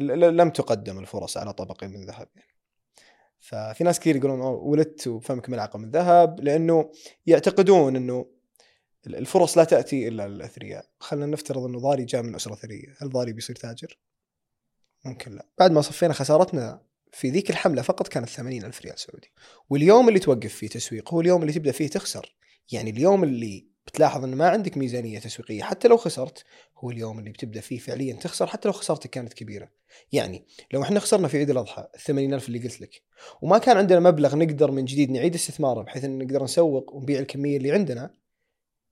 لم تقدم الفرص على طبقين من ذهب يعني. ففي ناس كثير يقولون ولدت وفمك ملعقة من ذهب، لأنه يعتقدون أنه الفرص لا تأتي إلا للأثرياء. خلنا نفترض أنه ضاري جاء من أسرة ثرية، هل ضاري بيصير تاجر؟ ممكن لا. بعد ما صفينا خسارتنا في ذيك الحملة فقط كانت 80,000 ريال سعودي، واليوم اللي توقف فيه تسويق هو اليوم اللي تبدأ فيه تخسر. يعني اليوم اللي بتلاحظ أن ما عندك ميزانية تسويقية حتى لو خسرت هو اليوم اللي بتبدأ فيه فعليا تخسر، حتى لو خسارتك كانت كبيرة. يعني لو احنا خسرنا في عيد الأضحى 80,000 اللي قلت لك، وما كان عندنا مبلغ نقدر من جديد نعيد استثماره بحيث أن نقدر نسوق ونبيع الكمية اللي عندنا،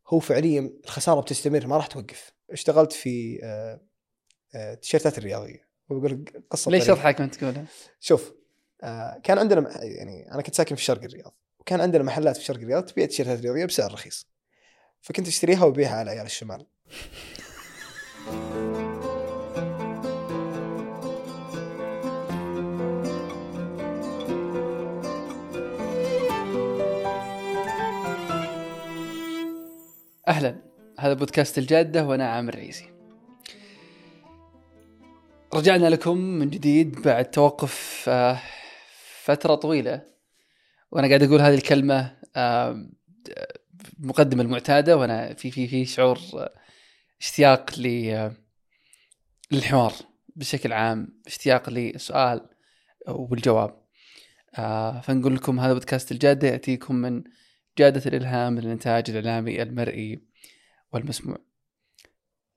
هو فعليا الخسارة بتستمر ما راح توقف. اشتغلت في تيشيرتات الرياضية، وبقول قصة ليش أضحك وانت تقولها. شوف كان عندنا يعني أنا كنت ساكن في شرق الرياض، وكان عندنا محلات في شرق الرياض تبيع تيشيرتات رياضية بسعر رخيص، فكنت اشتريها وبيعها على عيال الشمال. أهلا، هذا بودكاست الجادة وأنا عامر العيسي. رجعنا لكم من جديد بعد توقف فترة طويلة، وأنا قاعد أقول هذه الكلمة مقدمة المعتادة وأنا في شعور اشتياق للحوار بشكل عام، اشتياق للسؤال والجواب. فنقول لكم هذا بودكاست الجادة يأتيكم من جادة الإلهام للإنتاج الإعلامي المرئي والمسموع.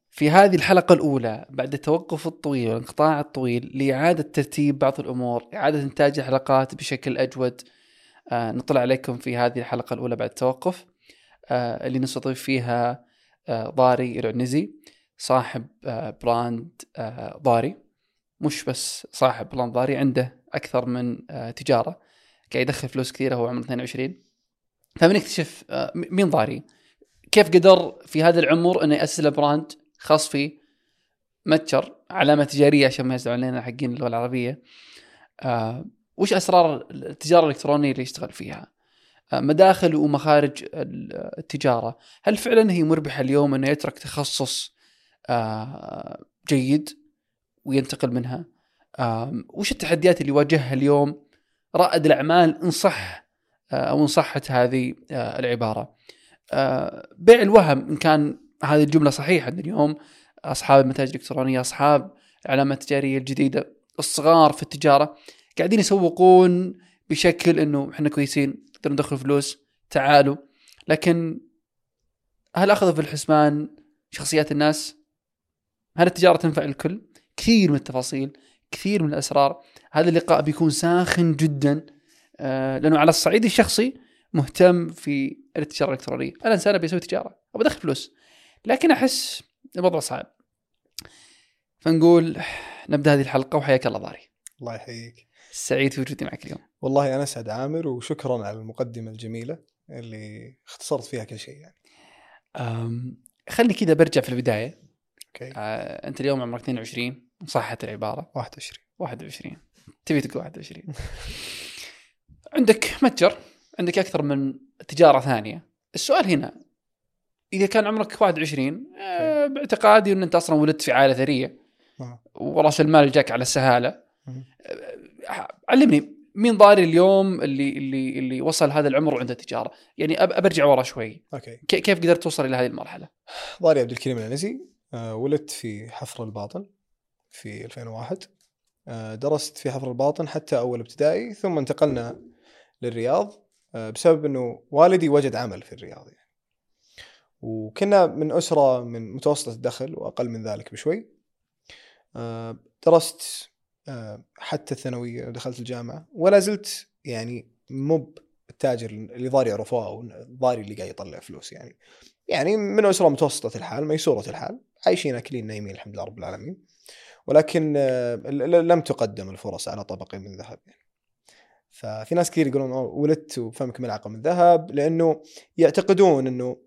في هذه الحلقة الأولى بعد التوقف الطويل والانقطاع الطويل لإعادة ترتيب بعض الأمور، إعادة إنتاج الحلقات بشكل أجود، نطلع عليكم في هذه الحلقة الأولى بعد التوقف اللي نستضيف فيها ضاري العنزي، صاحب براند ضاري. مش بس صاحب براند ضاري، عنده أكثر من تجارة، قاعد يدخل فلوس كثيرة، هو عمره 22. فبنكتشف مين ضاري، كيف قدر في هذا العمر أنه يأسس براند خاص فيه، متجر، علامة تجارية عشان ما يزعلون علينا حقين اللغة العربية، وش أسرار التجارة الإلكترونية اللي يشتغل فيها، مداخل ومخارج التجارة، هل فعلا هي مربحة اليوم أنه يترك تخصص جيد وينتقل منها، وش التحديات اللي واجهها اليوم رائد الأعمال إن صحت هذه العبارة. بيع الوهم إن كان هذه الجملة صحيحة، أن اليوم أصحاب المتاجر الإلكترونية، أصحاب العلامات التجارية الجديدة، الصغار في التجارة قاعدين يسوقون بشكل أنه إحنا كويسين تقدرون تدخل فلوس تعالوا، لكن هل أخذوا في الحسبان شخصيات الناس؟ هل التجارة تنفع الكل؟ كثير من التفاصيل، كثير من الأسرار. هذا اللقاء بيكون ساخن جداً لأنه على الصعيد الشخصي مهتم في التجارة الإلكترونية، أنا إنسان بيسوي تجارة وبدخل فلوس، لكن أحس الموضوع صعب. فنقول نبدأ هذه الحلقة وحياك الله ضاري. الله يحييك، سعيد في وجودي معك اليوم. والله أنا سعد عامر، وشكرا على المقدمة الجميلة اللي اختصرت فيها كل شيء. يعني خلني كده برجع في البداية. أوكي. أنت اليوم عمرك 22، صحت العبارة 21. تبي تقول 21. عندك متجر، عندك أكثر من تجارة ثانية. السؤال هنا، إذا كان عمرك 21 باعتقادي أن أنت أصلا ولدت في عائلة ثرية ورأس المال جاك على السهالة. علمني مين ضاري اليوم اللي وصل هذا العمر وعنده تجارة. يعني أرجع ورا شوي. أوكي. كيف قدرت توصل إلى هذه المرحلة؟ ضاري عبد الكريم العنزي، ولدت في حفر الباطن في 2001، درست في حفر الباطن حتى أول ابتدائي، ثم انتقلنا للرياض بسبب أنه والدي وجد عمل في الرياض يعني. وكنا من أسرة من متوسطة الدخل وأقل من ذلك بشوي. درست حتى الثانوية ودخلت الجامعة، ولا زلت يعني مو التاجر اللي ضاري عرفوه أو ضاري اللي قاعد يطلع فلوس يعني. يعني من أسرة متوسطة الحال، ميسورة الحال، عايشين أكلين نايمين الحمد لله رب العالمين، ولكن لم تقدم الفرص على طبقين من ذهب يعني. ففي ناس كثير يقولون ولدت وفمك ملعقة من ذهب، لأنه يعتقدون أنه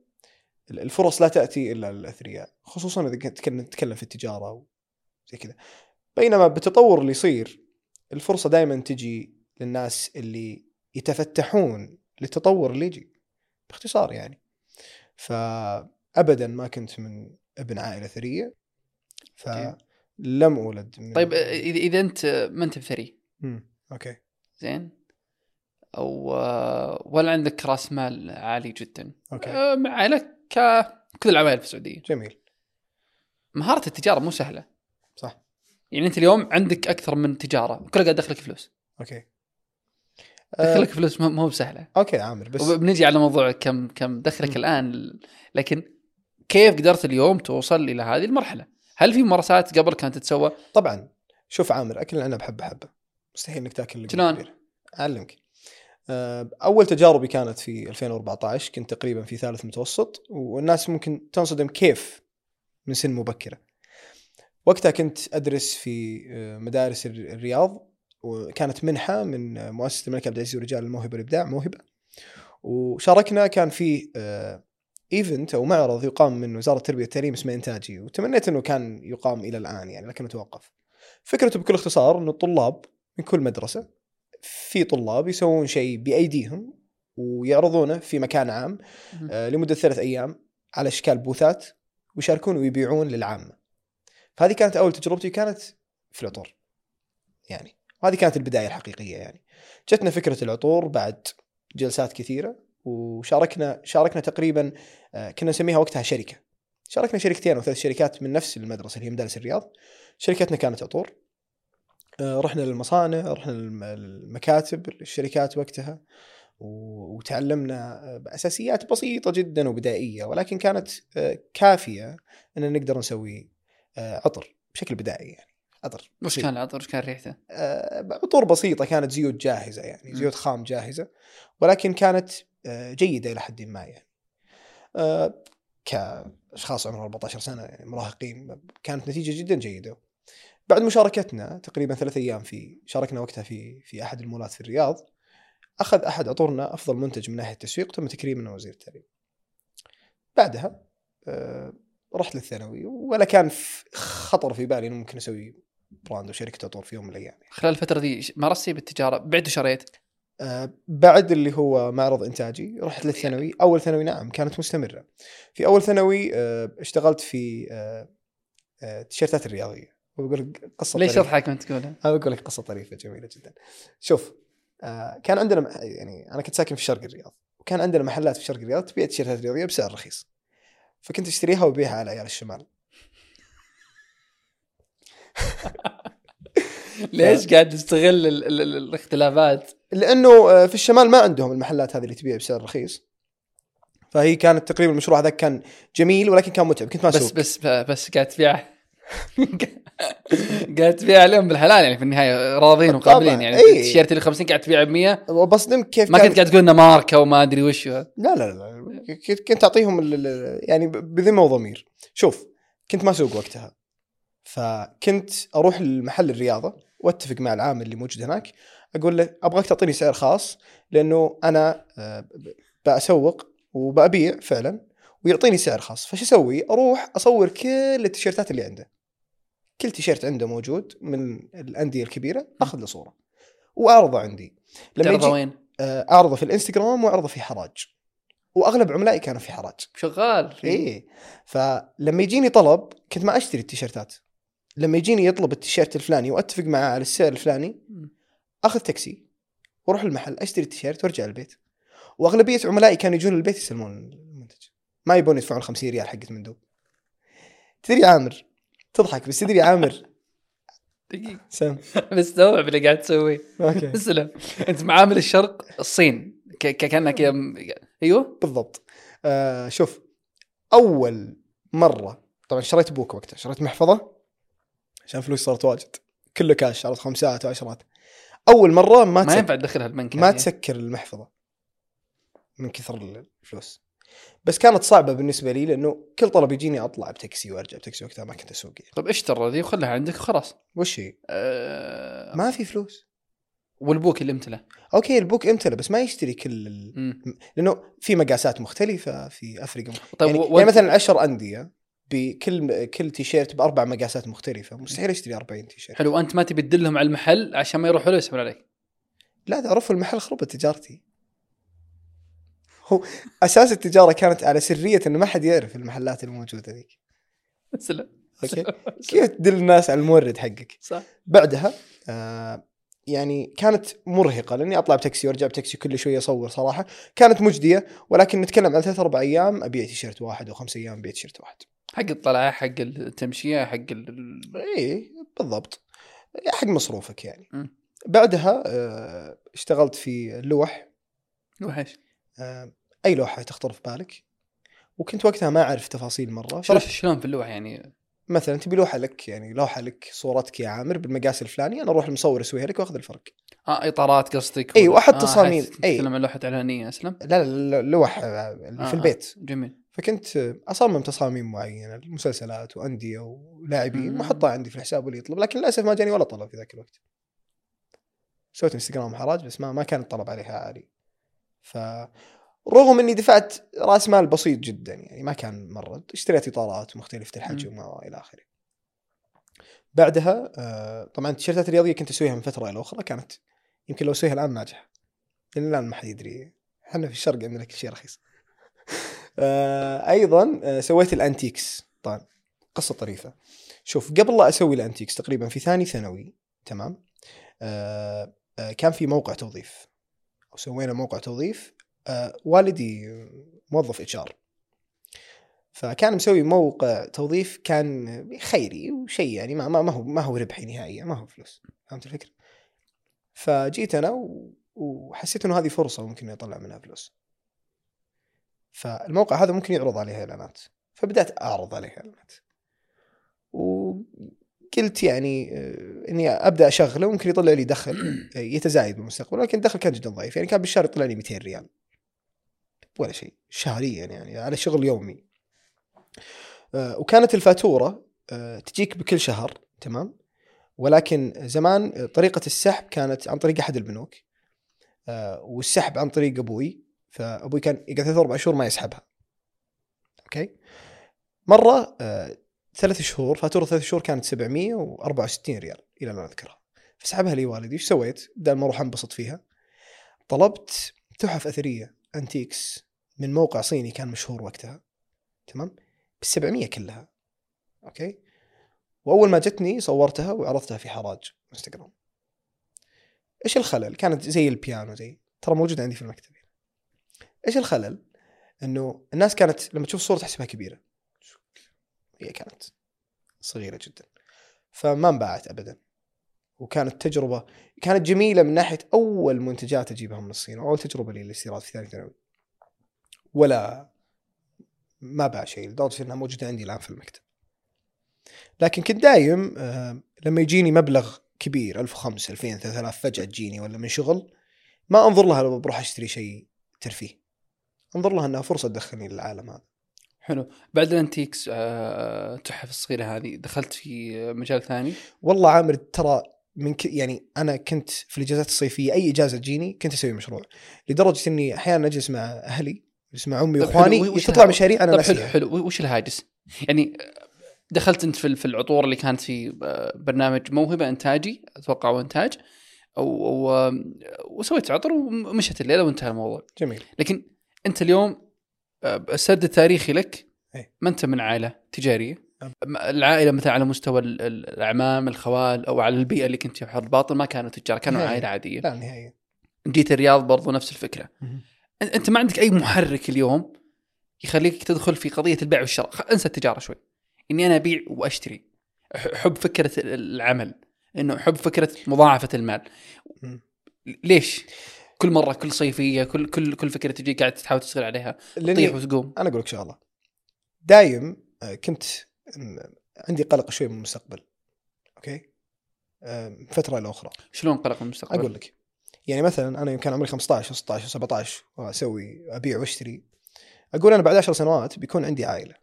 الفرص لا تأتي إلا للأثرياء، خصوصا إذا نتكلم في التجارة وزي كذا. بينما بالتطور اللي يصير الفرصة دائما تجي للناس اللي يتفتحون للتطور اللي يجي، باختصار يعني. فأبدا ما كنت من ابن عائلة ثرية، لم أولد. طيب إذا أنت ما أنت بثري، أوكي زين، أو ولا عندك رأس مال عالي جدا، أوكي مع لك كل العوائل في السعودية. جميل. مهارة التجارة مو سهلة، صح؟ يعني أنت اليوم عندك أكثر من تجارة وكل قاعد دخلك فلوس. أوكي دخلك فلوس مو بسهلة. أوكي عامر، بس وبنجي على موضوع كم دخلك الآن، لكن كيف قدرت اليوم توصل إلى هذه المرحلة؟ هل في ممارسات قبل كانت تتسوى؟ طبعا. شوف عامر، أكل العنب حبة حبة، مستحيل إنك تأكل كبير. أعلمك، أول تجاربي كانت في 2014، كنت تقريبا في ثالث متوسط، والناس ممكن تنصدم كيف من سن مبكرة. وقتها كنت أدرس في مدارس الرياض، وكانت منحة من مؤسسة الملك عبد العزيز ورجال الموهبة والإبداع، موهبة، وشاركنا. كان في ايفنت أو معرض يقام من وزارة التربية والتعليم اسمه إنتاجي، وتمنيت أنه كان يقام إلى الآن يعني، لكنه توقف. فكرته بكل اختصار أنه الطلاب من كل مدرسة، في طلاب يسوون شيء بأيديهم ويعرضونه في مكان عام لمدة 3 أيام على أشكال بوثات، ويشاركون ويبيعون للعامة. فهذه كانت أول تجربتي، كانت في العطور يعني، وهذه كانت البداية الحقيقية يعني. جتنا فكرة العطور بعد جلسات كثيرة، وشاركنا تقريبا، كنا نسميها وقتها شركة، شاركنا 2 أو 3 شركات من نفس المدرسة اللي هي مدارس الرياض. شركتنا كانت عطور، رحنا للمصانع، رحنا للمكاتب الشركات وقتها، وتعلمنا أساسيات بسيطة جدا وبدائية، ولكن كانت كافية أن نقدر نسوي عطر بشكل بدائي يعني. عطر وش كان العطر؟ وش كان ريحته؟ عطور بسيطة، كانت زيوت جاهزة يعني، زيوت خام جاهزة، ولكن كانت جيدة إلى حد ما يعني. كأشخاص عمرهم 14 سنة يعني، مراهقين، كانت نتيجة جدا جيدة. بعد مشاركتنا تقريبا 3 أيام شاركنا وقتها في أحد المولات في الرياض، أخذ أحد عطورنا أفضل منتج من ناحية التسويق، تم تكريمنا وزير التعليم. بعدها رحت للثانوي، ولا كان خطر في بالي إنه ممكن أسوي براند وشركة عطور في يوم من الأيام يعني. خلال الفترة دي مارستي بالتجارة بعد شريت؟ بعد اللي هو معرض إنتاجي رحت للثانوي. أول ثانوي نعم كانت مستمرة. في أول ثانوي اشتغلت في تيشيرتات الرياضية. وبقول قصة ليش أضحك من تقولها؟ أنا بقول لك قصة طريفة جميلة جدا. شوف، كان عندنا يعني، أنا كنت ساكن في شرق الرياض، وكان عندنا محلات في شرق الرياض تبيع تيشيرتات رياضية بسعر رخيص، فكنت اشتريها وبيعها على عيال الشمال. ليش قاعد تستغل الاختلافات؟ لأنه في الشمال ما عندهم المحلات هذه اللي تبيع بسعر رخيص، فهي كانت تقريبا المشروع هذا كان جميل ولكن كان متعب. كنت ما أسوق بس قاعد تبيعه، قاعد تبيع لهم بالحلال يعني، في النهاية راضين وقابلين يعني. تيشيرت اللي 50 قاعد تبيعه ب100، وبصدم كيف ما كنت قاعد تقول إنه ماركة وما أدري وش. لا لا لا، كنت أعطيهم يعني بذمة وضمير. شوف، كنت ما أسوق وقتها، فكنت أروح لمحل الرياضة وأتفق مع العامل اللي موجود هناك، أقول له أبغاك تعطيني سعر خاص لأنه أنا بأسوق وبأبيع فعلا، ويعطيني سعر خاص. فش أسوي؟ أروح أصور كل التيشيرتات اللي عنده، كل تيشيرت عنده موجود من الأندية الكبيرة، أخذ له صورة وأعرضه عندي. تعرضه وين؟ أعرضه في الإنستغرام وأعرضه في حراج، وأغلب عملائي كانوا في حراج. شغال إيه. فلما يجيني طلب، كنت ما أشتري التيشيرتات، لما يجيني يطلب التيشيرت الفلاني وأتفق معه على السعر الفلاني، أخذ تاكسي وأروح المحل أشتري التيشيرت وأرجع البيت. وأغلبية عملائي كانوا يجون البيت يسلمون المنتج، ما يبون يدفعون 50 ريال حقت مندوب. تدري عامر، تضحك بس تدري عامر دقيق سام مستوعب اللي قاعد تسويه. اوكي سلام، انت معامل الشرق الصين كانك ايوه بالضبط. شوف، اول مره طبعا شريت بوك وقتها، شريت محفظه عشان فلوس صارت واجد، كله كاش، شريت 5 و10. اول مره ما ينفع تدخلها البنك، ما تسكر المحفظه من كثر الفلوس. بس كانت صعبة بالنسبة لي لأنه كل طلب يجيني أطلع بتاكسي وأرجع بتاكسي، وقتها ما كنت أسوق يعني. طب اشترى ذي وخلها عندك خلاص. وش هي؟ ما في فلوس. والبوك اللي امتلأ. أوكي البوك امتلأ، بس ما يشتري كل لأنه في مقاسات مختلفة في أفريقيا. طيب يعني يعني مثلا 10 أندية بكل تيشيرت ب4 مقاسات مختلفة، مستحيل أشتري 40 تيشيرت. حلو، أنت ما تبي تدلهم على المحل عشان ما يروحوا له يسحبون عليك؟ لا تعرفوا المحل خربت تجارتي. أساس التجارة كانت على سرية إنه ما حد يعرف المحلات الموجودة ذيك. سلام. أوكي؟ كيف تدل الناس على المورد حقك؟ صح. بعدها يعني كانت مرهقة لأني أطلع بتاكسي وأرجع بتاكسي كل شوية أصور. صراحة كانت مجدية، ولكن نتكلم عن 3-4 أيام أبيع تيشيرت واحد و5 أيام أبيع تيشيرت واحد. حق الطلعة، حق التمشية، حق إيه بالضبط، حق مصروفك يعني. بعدها اشتغلت في اللوح. لوحش؟ أي لوحة تخطر في بالك. وكنت وقتها ما أعرف تفاصيل مرة. شلون في اللوحة يعني؟ مثلا تبي لوحة لك، يعني لوحة لك صورتك يا عامر بالمقاس الفلاني، أنا أروح المصور أسويها لك وأخذ الفرق. إطارات قصدك؟ أي، وأحط تصاميم. أي تتكلم عن لوحة إعلانية؟ أسلم. لا لا، لوحة في البيت. جميل. فكنت أصمم تصاميم معينة لمسلسلات وأندية ولاعبين وأحطها عندي في الحساب واللي يطلب، لكن للأسف ما جاني ولا طلب في ذاك الوقت. سويت انستغرام حراج بس ما كان الطلب عليها عالي، فرغم أني دفعت رأس مال بسيط جدا يعني ما كان مرد. اشتريت إطارات مختلفة الحجم وإلى آخره. بعدها طبعا التيشيرتات الرياضية كنت أسويها من فترة إلى أخرى، كانت يمكن لو أسويها الآن ناجحة، لأن الآن ما حد يدري، احنا في الشرق عندنا كل شيء رخيص. أيضا سويت الأنتيكس. طبعا قصة طريفة. شوف، قبل لا أسوي الأنتيكس تقريبا في ثاني ثانوي، تمام، كان في موقع توظيف وسوينا موقع توظيف. والدي موظف HR، فكان مسوي موقع توظيف كان خيري وشيء يعني ما هو ربحي نهائيا، ما هو فلوس، فهمت الفكرة. فجيت أنا وحسيت إنه هذه فرصة ممكن يطلع منها فلوس، فالموقع هذا ممكن يعرض عليها إعلانات. فبدأت أعرض عليها إعلانات، وقلت يعني إني أبدأ أشغله ممكن يطلع لي دخل يتزايد بالمستقبل، لكن الدخل كان جدا ضعيف يعني، كان بالشهر يطلع لي 200 ريال ولا شيء شهريا يعني على شغل يومي. وكانت الفاتورة تجيك بكل شهر، تمام، ولكن زمان طريقة السحب كانت عن طريق أحد البنوك، والسحب عن طريق أبوي. فأبوي كان يقعد 4 شهور ما يسحبها. أوكي. مرة 3 شهور فاتورة 3 شهور كانت 764 ريال إلى ما أذكرها، فسحبها لي والدي. شو سويت؟ بدل ما أروح أنبسط فيها طلبت تحف أثرية أنتيكس من موقع صيني كان مشهور وقتها، تمام، بال700 كلها. أوكي. وأول ما جتني صورتها وعرضتها في حراج انستغرام. إيش الخلل؟ كانت زي البيانو، زي ترى موجود عندي في المكتب. إيش الخلل؟ إنه الناس كانت لما تشوف صورة تحسبها كبيرة، هي كانت صغيرة جدا، فما انباعت أبدا. وكانت تجربة كانت جميلة من ناحية أول منتجات أجيبها من الصين، وأول تجربة لي للاستيراد في ثاني ثانوي، ولا ما باع شيء لدرجة إنها موجودة عندي الآن في المكتب. لكن كنت دايم لما يجيني مبلغ كبير 1500 2000 3000 فجأة تجيني ولا من شغل، ما أنظر لها لو بروح أشتري شيء ترفيه، انظر لها أنها فرصة تدخلني للعالم هذا. حلو. بعد الأنتيكس تحف الصغيرة هذه دخلت في مجال ثاني؟ والله عامر ترى من يعني أنا كنت في الإجازات الصيفية أي إجازة تجيني كنت أسوي مشروع، لدرجة أني أحيانا أجلس مع أهلي، أجلس مع أمي وإخواني تطلع مشاريع أنا ناسيها. حلو. وش الهاجس؟ يعني دخلت أنت في العطور اللي كانت في برنامج موهبة إنتاجي أتوقع، وإنتاج أو وسويت عطر ومشت الليلة وانتهى الموضوع. جميل. لكن أنت اليوم السرد التاريخي لك ما أنت من عائلة تجارية. العائلة مثلا على مستوى الأعمام الخوال أو على البيئة اللي كنت فيها الباطن ما كانوا تجار، كانوا عائلة عادية. لا نهاية. جيت الرياض برضو نفس الفكرة. أنت ما عندك أي محرك اليوم يخليك تدخل في قضية البيع والشراء. أنسى التجارة شوي، إني أنا أبيع وأشتري، أحب فكرة العمل، إنه أحب فكرة مضاعفة المال. ليش كل مرة كل صيفية كل فكرة تجي قاعد تحاول تشتغل عليها تطيح وتقوم؟ أنا أقولك شغلة، دايم كنت عندي قلق شوي من المستقبل. أوكي. فترة إلى أخرى. شلون قلق من المستقبل؟ أقولك يعني مثلا أنا كان عمري 15 16 17 وأسوي أبيع وأشتري، أقول أنا بعد 10 سنوات بيكون عندي عائلة.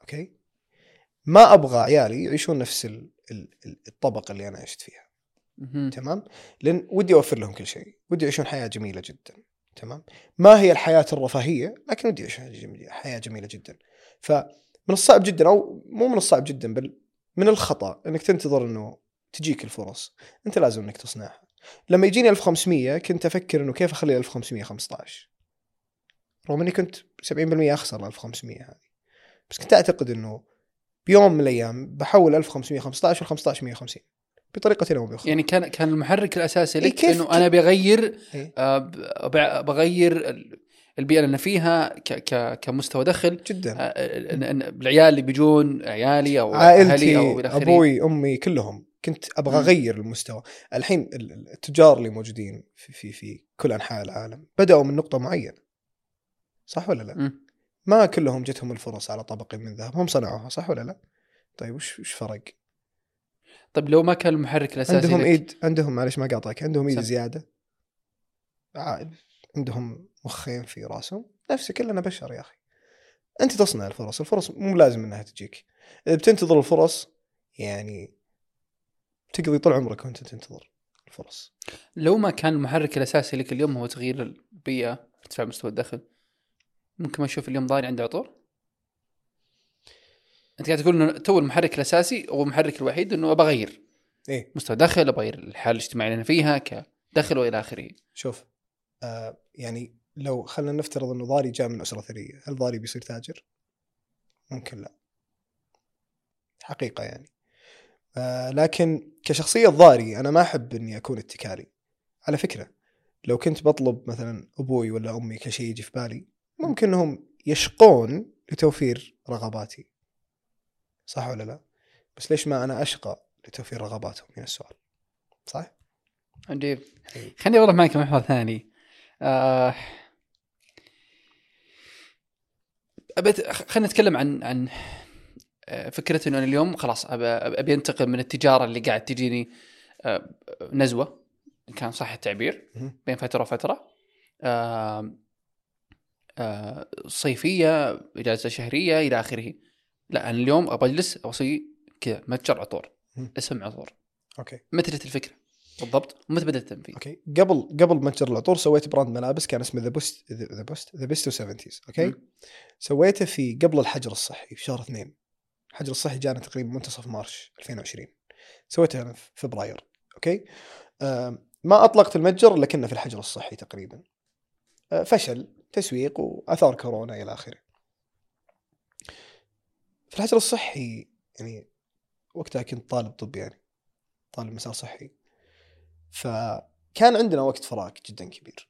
أوكي. ما أبغى عيالي يعيشون نفس الطبقة اللي أنا عشت فيها. تمام. لأن ودي أوفر لهم كل شيء، ودي يعيشون حياة جميلة جدا. تمام. ما هي الحياة الرفاهية، لكن ودي يعيشون حياة جميلة جدا. فمن الصعب جدا، أو مو من الصعب جدا بل من الخطأ أنك تنتظر أنه تجيك الفرص، أنت لازم أنك تصنعها. لما يجيني 1500 كنت أفكر أنه كيف أخلي 1515، رغم أني كنت 70% أخسر 1500 هذه، بس كنت أعتقد أنه بيوم من الأيام بحول 1515 ل 1550 بطريقة أو بأخرى. يعني كان المحرك الأساسي لك إنه أنا بغير بغير البيئة اللي أنا فيها كمستوى دخل جدا. العيال اللي بيجون عيالي أو أهلي أو بالآخرين أبوي أمي كلهم كنت أبغى أغير المستوى. الحين التجار اللي موجودين في كل أنحاء العالم بدأوا من نقطة معينة صح ولا لا؟ ما كلهم جتهم الفرص على طبق من ذهب، هم صنعوها صح ولا لا؟ طيب وش فرق؟ طيب لو ما كان المحرك الأساسي عندهم إيد، عندهم معلش ما قاطعك، عندهم إيد زيادة، عائل، عندهم مخين في رأسهم، نفسي كلنا بشر يا أخي. أنت تصنع الفرص، الفرص مو لازم أنها تجيك. إذا بتنتظر الفرص يعني تقضي طول عمرك وأنت تنتظر الفرص. لو ما كان المحرك الأساسي لك اليوم هو تغيير البيئة، ارتفاع مستوى الدخل، ممكن ما نشوف اليوم ضاري عند عطور؟ أنت قاعد تقول إنه تو المحرك الأساسي أو المحرك الوحيد إنه أبغى أغير إيه؟ مستوى دخل، أبغى أغير الحالة الاجتماعية اللي فيها كدخل وإلى آخره. شوف يعني لو خلنا نفترض إنه ضاري جاء من أسرة ثرية، هل ضاري بيصير تاجر؟ ممكن لا حقيقة يعني. لكن كشخصية ضاري أنا ما أحب إني أكون اتكالي. على فكرة لو كنت بطلب مثلا أبوي ولا أمي كشيء يجي في بالي ممكن إنهم يشقون لتوفير رغباتي صح ولا لا؟ بس ليش ما أنا أشقى لتوفير رغباتهم؟ من السؤال صح؟ عجيب. خليني أروح معك محور ثاني. خلينا نتكلم عن فكرة إنه أنا اليوم خلاص أبي أنتقل من التجارة اللي قاعد تجيني نزوة كان صح التعبير بين فترة وفترة، صيفية إجازة شهرية إلى آخره. لا أنا اليوم أجلس أوصي كذا متجر عطور، اسم عطور. أوكي. مثلت الفكرة بالضبط ومتى بدأت التنفيذ؟ أوكي. قبل متجر العطور سويت براند ملابس كان اسمه ذا بيستو 70s. أوكي. سويته في قبل الحجر الصحي في شهر 2. الحجر الصحي جانا تقريبا منتصف مارش 2020. سويته أنا في فبراير. أوكي. ما أطلقت المتجر لكنه في الحجر الصحي تقريبا. فشل تسويق وأثار كورونا إلى آخره. في الحجر الصحي يعني وقتها كنت طالب طب، يعني طالب مسار صحي، فكان عندنا وقت فراغ جدا كبير.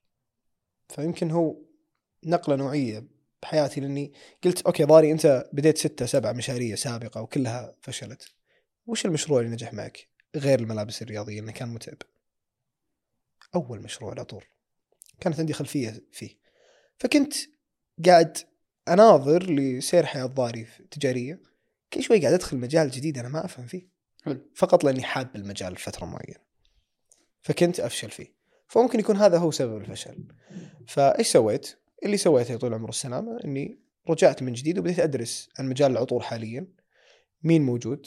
فيمكن هو نقلة نوعية بحياتي، لأني قلت أوكي ضاري أنت بديت 6-7 مشاريع سابقة وكلها فشلت، وش المشروع اللي نجح معك غير الملابس الرياضية اللي كان متعب؟ أول مشروع العطور كانت عندي خلفية فيه، فكنت قاعد أناظر لسير حياة ضاري تجارية، كل شوي قاعد أدخل مجال جديد أنا ما أفهم فيه فقط لأني حاب المجال لفترة معينة، فكنت أفشل فيه، فممكن يكون هذا هو سبب الفشل. فإيش سويت؟ اللي سويته طول عمر السلامة إني رجعت من جديد وبدأت أدرس عن مجال العطور حاليا، مين موجود،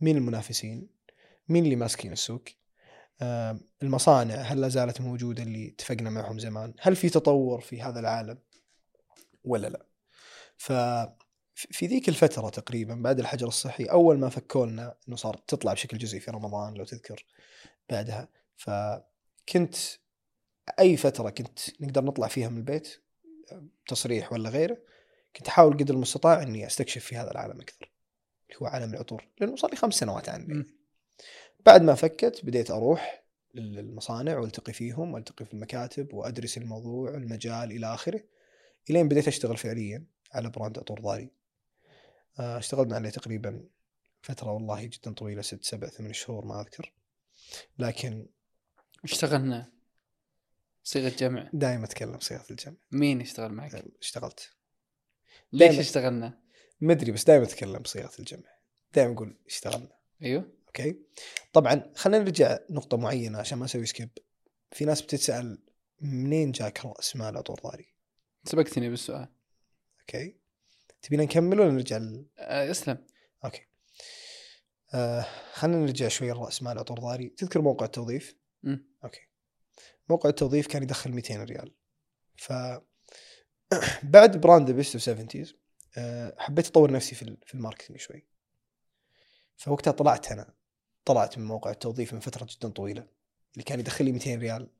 مين المنافسين، مين اللي ماسكين السوق، المصانع هل لا زالت موجودة اللي اتفقنا معهم زمان، هل في تطور في هذا العالم ولا لا. ففي ذيك الفترة تقريبا بعد الحجر الصحي أول ما فكولنا أنه صار تطلع بشكل جزئي في رمضان لو تذكر بعدها، فكنت أي فترة كنت نقدر نطلع فيها من البيت تصريح ولا غيره كنت أحاول قدر المستطاع أني أستكشف في هذا العالم أكثر اللي هو عالم العطور، لأنه صار لي 5 سنوات عنه. بعد ما فكت بديت أروح للمصانع والتقي فيهم والتقي في المكاتب وأدرس الموضوع المجال إلى آخره، إلين بديت أشتغل فعليا على براند عطور ضاري. اشتغلنا عليه تقريبا فترة والله جدا طويلة 6-7-8 شهور ما أذكر، لكن اشتغلنا صيغة جمع، دائما أتكلم صيغة الجمع. مين اشتغل معك؟ اشتغلت. ليش اشتغلنا؟ مدري بس دائما أتكلم صيغة الجمع، دائما أقول اشتغلنا. أيوه. أوكي. طبعا خلينا نرجع نقطة معينة عشان ما أسوي سكيب. في ناس بتتسأل منين جاك رأس مال عطور ضاري؟ سبقتني بالسؤال. أوكي. تبينا نكمل ولا نرجع أسلم. أوكي. خلينا نرجع شوي الرأس مال عطور ضاري. تذكر موقع التوظيف؟ أوكي. موقع التوظيف كان يدخل 200 ريال. فبعد براند بيست اوف 70s حبيت أطور نفسي في الماركتينج شوي. فوقتها طلعت من موقع التوظيف من فترة جدا طويلة اللي كان يدخل لي 200 ريال،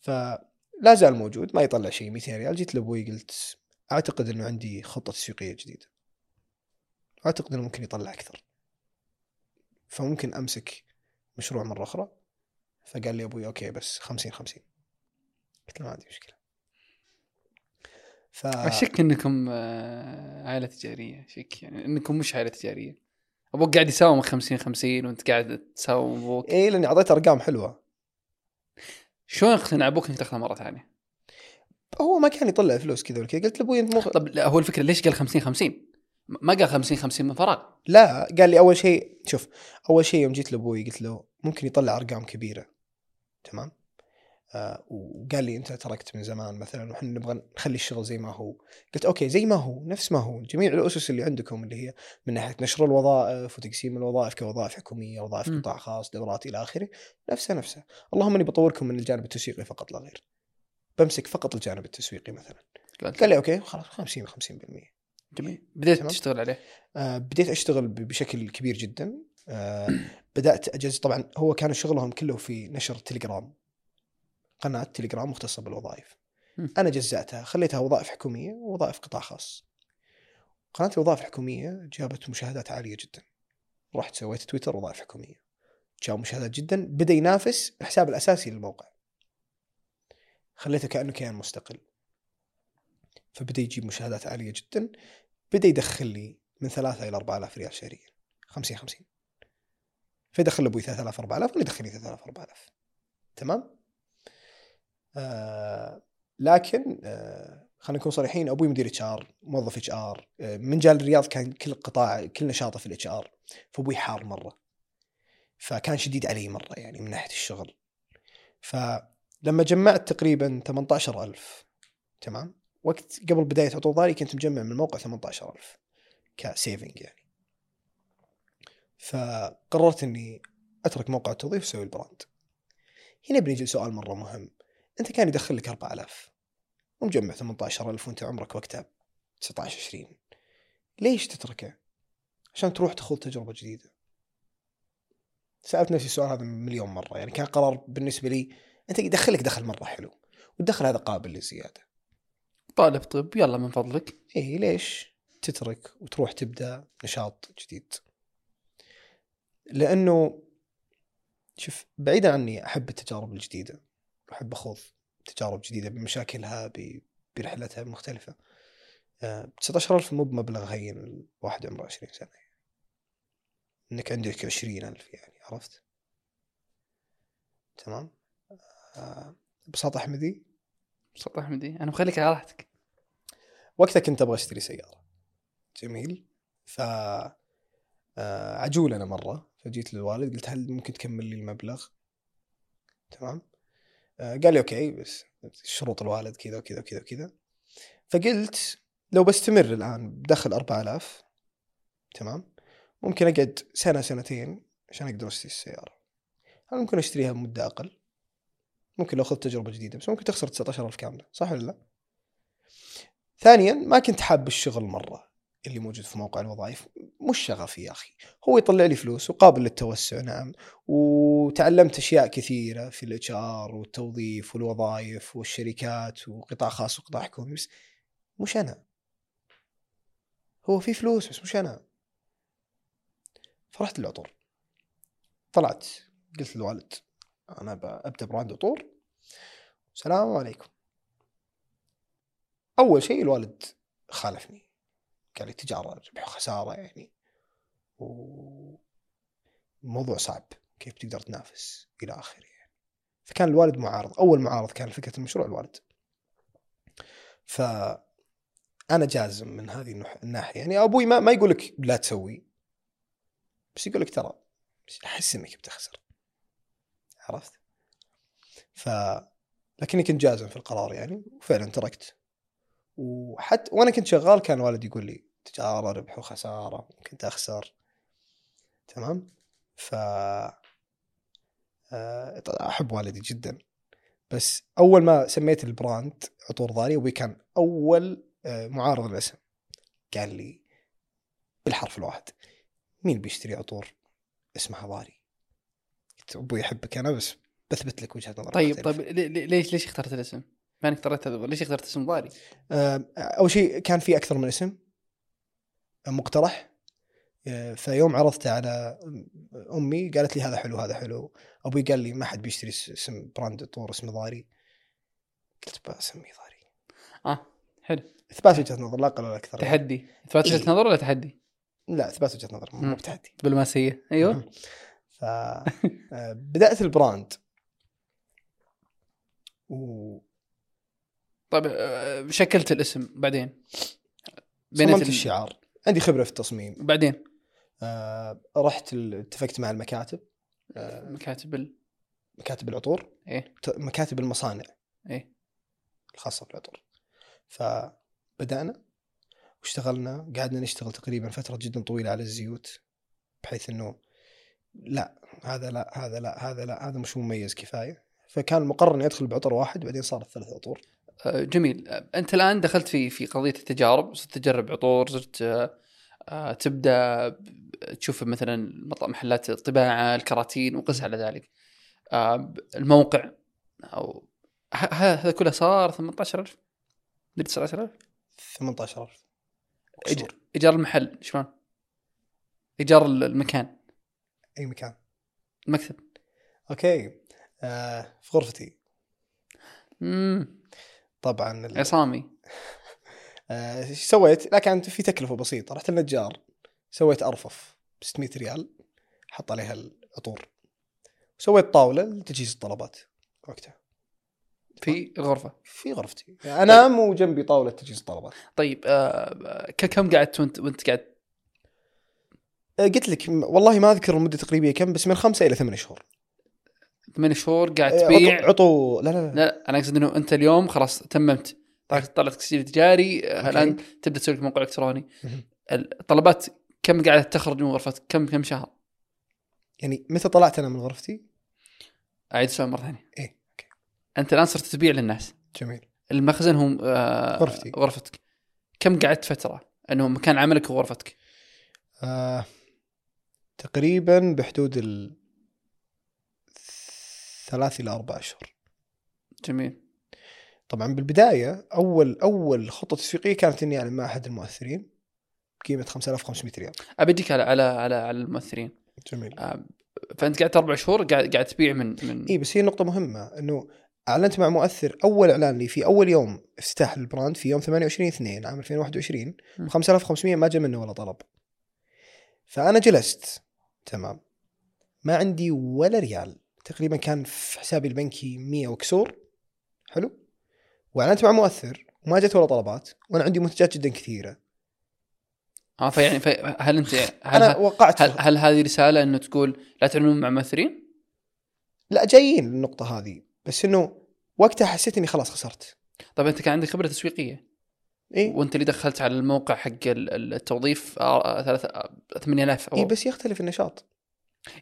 فلا زال موجود ما يطلع شيء 200 ريال. جيت لأبوي قلت أعتقد أنه عندي خطة تسويقية جديدة، أعتقد أنه ممكن يطلع أكثر، فممكن أمسك مشروع مرة أخرى. فقال لي أبوي أوكي بس 50-50. قلت له ما عندي مشكلة. أشك أنكم عائلة تجارية، أشك يعني أنكم مش عائلة تجارية. أبوك قاعد يساوم 50-50 وأنت قاعد تساوم أبوك. إيه لأني أعطيت أرقام حلوة. شو اقتنع أبوك أنك تاخذها مرة ثانية؟ هو ما كان يطلع فلوس كذا وكذا. قلت لأبوي أنت طب لا، هو الفكرة ليش قال 50-50؟ ما قال 50-50 من فراغ. لا، قال لي أول شيء شوف، أول شيء يوم جيت لأبوي قلت له ممكن يطلع أرقام كبيرة، تمام؟ وقال لي أنت تركت من زمان مثلا وحنا نبغى نخلي الشغل زي ما هو. قلت أوكي زي ما هو، نفس ما هو، جميع الأسس اللي عندكم اللي هي من ناحية نشر الوظائف وتقسيم الوظائف كوظائف حكومية، وظائف قطاع خاص، دورات إلى آخره، نفسها. اللهم أني بطوركم من الجانب التسويقي فقط لا غير، بمسك فقط الجانب التسويقي مثلا. قال لي أوكي خلاص 50-50%. جميل. بديت تشتغل عليه؟ بديت أشتغل بشكل كبير جدا. بدأت أجهز. طبعا هو كان شغلهم كله في نشر تليجرام، قناة تليجرام مختصة بالوظائف. أنا جزأتها، خليتها وظائف حكومية ووظائف قطاع خاص. قناة الوظائف الحكومية جابت مشاهدات عالية جدا. رحت سويت تويتر وظائف حكومية، جاب مشاهدات جدا، بدأ ينافس الحساب الأساسي للموقع، خليته كأنه كيان مستقل. فبدأ يجيب مشاهدات عالية جدا، بدأ يدخل لي من 3 إلى 4 آلاف ريال شهريا، 50-50. فيدخل أبوي 3,000-4,000 ويدخل لي 3,000-4,000، تمام؟ لكن خلينا نكون صريحين، أبوي مدير HR، موظف HR من جال الرياض، كان كل قطاع كل نشاطه في HR. فأبوي حار مرة، فكان شديد علي مرة يعني من ناحية الشغل. فلما جمعت تقريبا 18,000، تمام؟ وقت قبل بداية عطور ضاري كنت مجمع من الموقع 18,000 كسيفنج يعني. فقررت أني أترك موقع التوظيف وسوي البراند. هنا بنيجي سؤال مرة مهم، أنت كان يدخل لك 4,000 ومجمع 18,000 وأنت عمرك وقتها 19-20، ليش تتركه؟ عشان تروح تخوض تجربة جديدة. سألت نفسي السؤال هذا مليون مرة يعني. كان قرار بالنسبة لي أنت يدخل لك دخل مرة حلو، والدخل هذا قابل للزيادة. طالب طب، يلا من فضلك إيه ليش تترك وتروح تبدأ نشاط جديد؟ لأنه شوف، بعيدا عني أحب التجارب الجديدة، أحب أخوض تجارب جديدة بمشاكلها برحلتها المختلفة. 19,000 مو بمبلغ هين، واحد عمره 20 سنة يعني. إنك عندك 20,000 يعني، عرفت؟ تمام. بساط أحمدي، بساط أحمدي، أنا بخليك على راحتك. وقتها كنت أبغى أشتري سيارة، جميل. عجول أنا مرة، فجيت للوالد قلت هل ممكن تكمل لي المبلغ، تمام؟ قال لي أوكي بس شروط الوالد كذا وكذا وكذا وكذا. فقلت لو بستمر الآن بدخل 4,000، تمام، ممكن أقعد 1-2 عشان أقدر أشتري السيارة. هل ممكن أشتريها بمدة أقل؟ ممكن لو خذت تجربة جديدة، بس ممكن تخسر 19,000 كاملة، صح ولا لا؟ ثانيا ما كنت حاب الشغل مرة اللي موجود في موقع الوظائف، مش شغفي يا أخي. هو يطلع لي فلوس وقابل للتوسع، نعم، وتعلمت أشياء كثيرة في الHR والتوظيف والوظائف والشركات وقطاع خاص وقطاع حكومي، بس مش أنا. هو في فلوس بس مش أنا. فرحت للعطور، طلعت قلت للوالد أنا بأبدأ براند عطور، السلام عليكم. أول شيء الوالد خالفني، قال لي تجارة ربح وخسارة يعني، وموضوع صعب، كيف تقدر تنافس إلى آخره يعني. فكان الوالد معارض. أول معارض كان فكرة المشروع الوالد، فأنا جازم من هذه الناحية يعني. أبوي ما يقولك لا تسوي، بس يقولك ترى أحس إنك بتخسر، عرفت؟ لكني كنت جازم في القرار يعني، وفعلا تركت. وحتى وأنا كنت شغال كان والدي يقول لي تجارة ربح وخسارة، ممكن تخسر، تمام؟ أحب والدي جدا، بس أول ما سميت البراند عطور ضاري، أبوي كان أول معارض الاسم، قال لي بالحرف الواحد مين بيشتري عطور اسمها ضاري؟ أبوي يحبك أنا بس بثبت لك وجهة نظرك. طيب ليش اخترت الاسم؟ ما اخترت هذا، ليش اخترت اسم ضاري؟ أول شيء كان في أكثر من اسم مقترح، فيوم عرضته على أمي قالت لي هذا حلو هذا حلو. أبوي قال لي ما حد بيشتري اسم براند عطور اسمه ضاري. قلت بسمي ضاري. حلو. إثبات وجهة نظر لا أقل ولا أكثر. تحدي. إثبات وجهة نظر ولا تحدي؟ لا إثبات وجهة نظر مو بتحدي. بالماسية. أيوه. فبدأت البراند. طيب شكلت الاسم بعدين. صممت الشعار. عندي خبرة في التصميم. بعدين رحت اتفقت مع المكاتب. مكاتب العطور. إيه. مكاتب المصانع. إيه. الخاصة بالعطور. فبدأنا واشتغلنا، قعدنا نشتغل تقريبا فترة جدا طويلة على الزيوت، بحيث إنه هذا مش مميز كفاية. فكان مقرر إني أدخل بعطر واحد، بعدين صارت 3 عطور. جميل. أنت الآن دخلت في قضية التجارب، صرت تجرب عطور، صرت تبدأ تشوف مثلا محلات الطباعة، الكراتين وقس على ذلك، الموقع، أو هذا كله صار 18,000 درت 19,000 18,000. إيجار المحل شلون؟ إيجار المكان. أي مكان؟ المكتب. أوكي. في غرفتي. طبعا عصامي. سويت، لكن في تكلفة بسيطة. رحت للنجار سويت أرفف ب600 ريال، حط عليها العطور، سويت طاولة لتجهيز الطلبات وقتها في الغرفة، في غرفتي أنا. طيب. مو جنبي طاولة تجهيز الطلبات. طيب كم قعدت وانت قاعد؟ قلت لك والله ما أذكر المدة تقريبية كم، بس من 5 إلى 8 شهور. 8 شهور قاعد تبيع عطو. لا أنا أقصد إنه أنت اليوم خلاص تممت، طلعت كسيف تجاري الآن، تبدأ تسوي لك موقع إلكتروني. الطلبات كم قاعدة تخرج من غرفتك؟ كم شهر يعني متى طلعت أنا من غرفتي؟ أعيد السؤال مرة ثانية. إيه. أنت الآن صرت تبيع للناس. جميل. المخزن هم غرفتك. كم قعدت فترة أنه مكان عملك وغرفتك؟ تقريبا بحدود 3 إلى 4 أشهر. جميل. طبعا بالبداية أول خطة تسويقية كانت إني أعلن مع أحد المؤثرين بقيمة 5,500 ريال. أبديك على المؤثرين. جميل. فأنت قعدت 4 شهور قاعد تبيع من. إيه بس هي نقطة مهمة، إنه أعلنت مع مؤثر. أول إعلان لي في أول يوم افتتاح البراند في يوم 28/2 عام 2021 ب5,500، ما جاء منه ولا طلب. فأنا جلست تمام، ما عندي ولا ريال تقريبا، كان في حسابي البنكي 100 وكسور. حلو. وأعلنت مع مؤثر وما جت ولا طلبات، وأنا عندي منتجات جدا كثيرة. فيعني هل أنت أنا وقعت هل هذه رسالة إنه تقول لا تعلنون مع مؤثرين؟ لا جايين للنقطة هذه، بس إنه وقتها حسيت إني خلاص خسرت. طب أنت كان عندك خبرة تسويقية. إيه؟ وأنت اللي دخلت على الموقع حق التوظيف 8,000. إيه بس يختلف النشاط.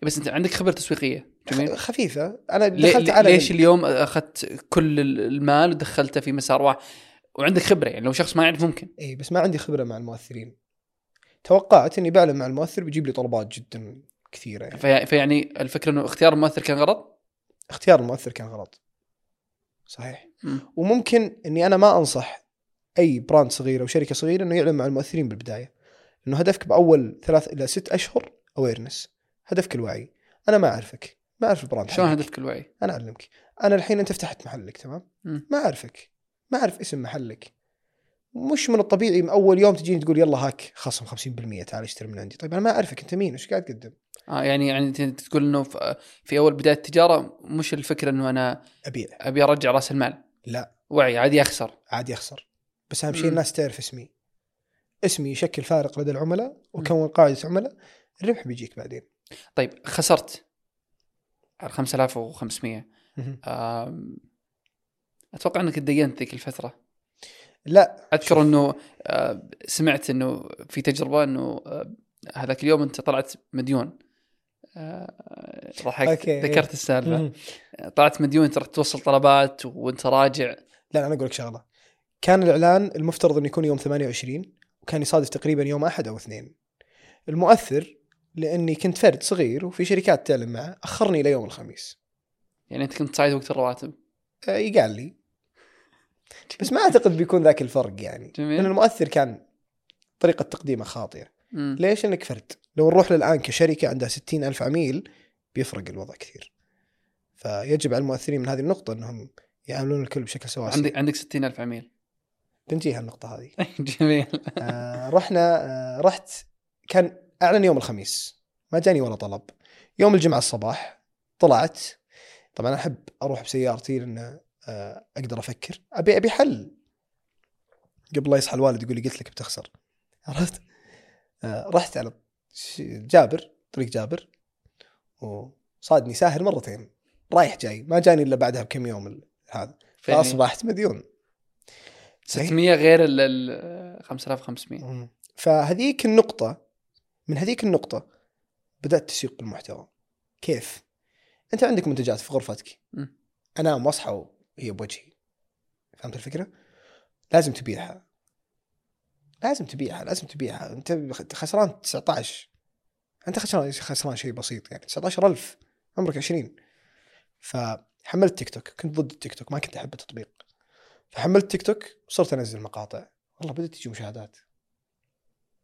بس أنت عندك خبرة تسويقية. جميل. خفيفة. أنا دخلت على ليش اليوم أخذت كل المال ودخلته في مسار واحد وعندك خبرة، يعني لو شخص ما يعرف ممكن. إيه بس ما عندي خبرة مع المؤثرين. توقعت إني بعلم مع المؤثر بيجيب لي طلبات جدا كثيرة يعني. فيعني الفكرة إنه اختيار المؤثر كان غلط. اختيار المؤثر كان غلط صحيح. وممكن إني أنا ما أنصح أي براند صغير أو شركة صغيرة إنه يعلم مع المؤثرين بالبداية، إنه هدفك بأول 3 إلى 6 أشهر أويرنس، هدفك الوعي. أنا ما أعرفك، ما أعرف البراند. شلون هدفك الوعي؟ أنا أعلمك. أنا الحين أنت فتحت محلك تمام، ما أعرفك، ما أعرف اسم محلك، مش من الطبيعي من أول يوم تجيني تقول يلا هاك خصم 50%، تعال اشتري من عندي. طيب أنا ما أعرفك، أنت مين، وش قاعد تقدم؟ يعني تقول إنه في أول بداية التجارة مش الفكرة إنه أنا أبي أرجع رأس المال. لا وعي، عادي أخسر، بس أهم شيء الناس تعرف اسمي يشكل فارق لدى العملاء، وكون قاعدة عملاء، الربح بيجيك بعدين. طيب خسرت 5,500. أتوقع أنك تدينت ذيك الفترة. لا أذكر شوف. أنه سمعت أنه في تجربة أنه هذاك اليوم أنت طلعت مديون. ضحكت. ذكرت السالفة. طلعت مديون، أنت رح توصل طلبات وأنت راجع. لا أنا أقول لك شغلة، كان الإعلان المفترض أن يكون يوم 28، وكان يصادف تقريبا يوم 1 أو 2. المؤثر لأني كنت فرد صغير وفي شركات تعلم معه أخرني ليوم الخميس. يعني أنت كنت صايد وقت الرواتب؟ قال لي. بس ما أعتقد بيكون ذاك الفرق يعني. جميل. لأن المؤثر كان طريقة تقديمه خاطئة. ليش؟ أنك فرد لو نروح للآن كشركة عندها 60,000 عميل بيفرق الوضع كثير. فيجب على المؤثرين من هذه النقطة أنهم يعاملون الكل بشكل سواسي. عندك 60,000 عميل بنجيها النقطة هذه. جميل. رحت كان أعلن يوم الخميس، ما جاني ولا طلب. يوم الجمعة الصباح طلعت، طبعا أحب أروح بسيارتي لأن أقدر أفكر، أبي حل قبل لا يصحى الوالد يقول لي قلت لك بتخسر، عرفت. رحت على جابر، طريق جابر، وصادني ساهر مرتين رايح جاي، ما جاني إلا بعدها بكم يوم هذا، فأصبحت مديون 600 غير ال 5500. فهذيك النقطة، من هذيك النقطة بدأت تسوق بالمحتوى. كيف؟ أنت عندك منتجات في غرفتك، أنام وأصحى وهي بوجهي، فهمت الفكرة؟ لازم تبيعها، لازم تبيعها. أنت خسران 19، أنت خسران شيء بسيط يعني 19,000، عمرك 20. فحملت تيك توك، كنت ضد التيك توك، ما كنت أحب التطبيق، فحملت تيك توك وصرت أنزل مقاطع. والله بدأت تجي مشاهدات،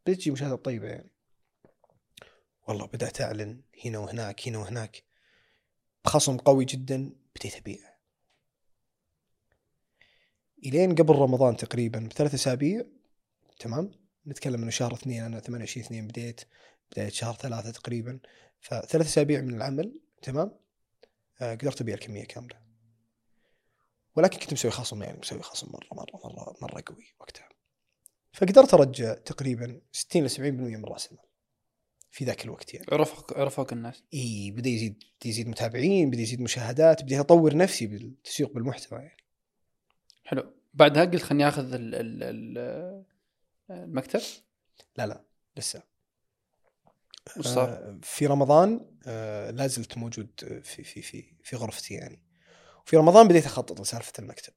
بدأت تجي مشاهدات طيبة يعني. والله بدأت أعلن هنا وهناك بخصم قوي جدا، بديت أبيع. إلين قبل رمضان تقريبا ب3 أسابيع، تمام، نتكلم إنه شهر 2، أنا 28/2 بداية شهر 3 تقريبا، ف3 أسابيع من العمل، تمام، قدرت أبيع الكمية كاملة. ولكن كنت مسوي خصم مرة قوي وقتها، فقدرت أرجع تقريبا 60-70% من رأس المال في ذاك الوقت يعني. عرفوك الناس، إيه، بدأ يزيد متابعين، بدأ يزيد مشاهدات، بدأ أطور نفسي بالتسويق بالمحتوى يعني. حلو. بعدها قلت خلني أخذ المكتب. لا لسه. في رمضان لازلت موجود في غرفتي يعني. في رمضان بديت أخطط لسالفة المكتب،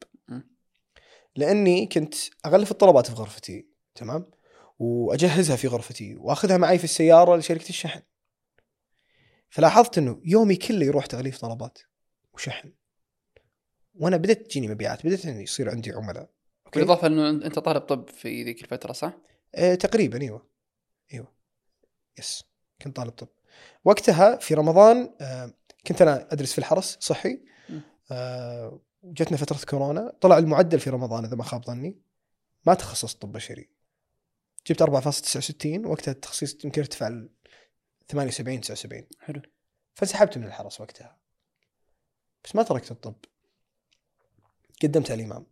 لأني كنت أغلف الطلبات في غرفتي، تمام، وأجهزها في غرفتي وأخذها معي في السيارة لشركة الشحن. فلاحظت أنه يومي كله يروح تغليف طلبات وشحن، وأنا بدأت تجيني مبيعات، بدأت أن يصير عندي عملاء. بالإضافة أنه أنت طالب طب في ذيك الفترة، صح؟ تقريبا، أيوة. يس، كنت طالب طب وقتها في رمضان. كنت أنا أدرس في الحرس صحي. جتنا فترة كورونا، طلع المعدل في رمضان إذا ما خاب ظني، ما تخصصت طب بشري، جبت 4.69 وقتها، التخصيص يمكن ارتفع ل 78-79. حلو. فانسحبت من الحرس وقتها، بس ما تركت الطب، قدمت على الإمام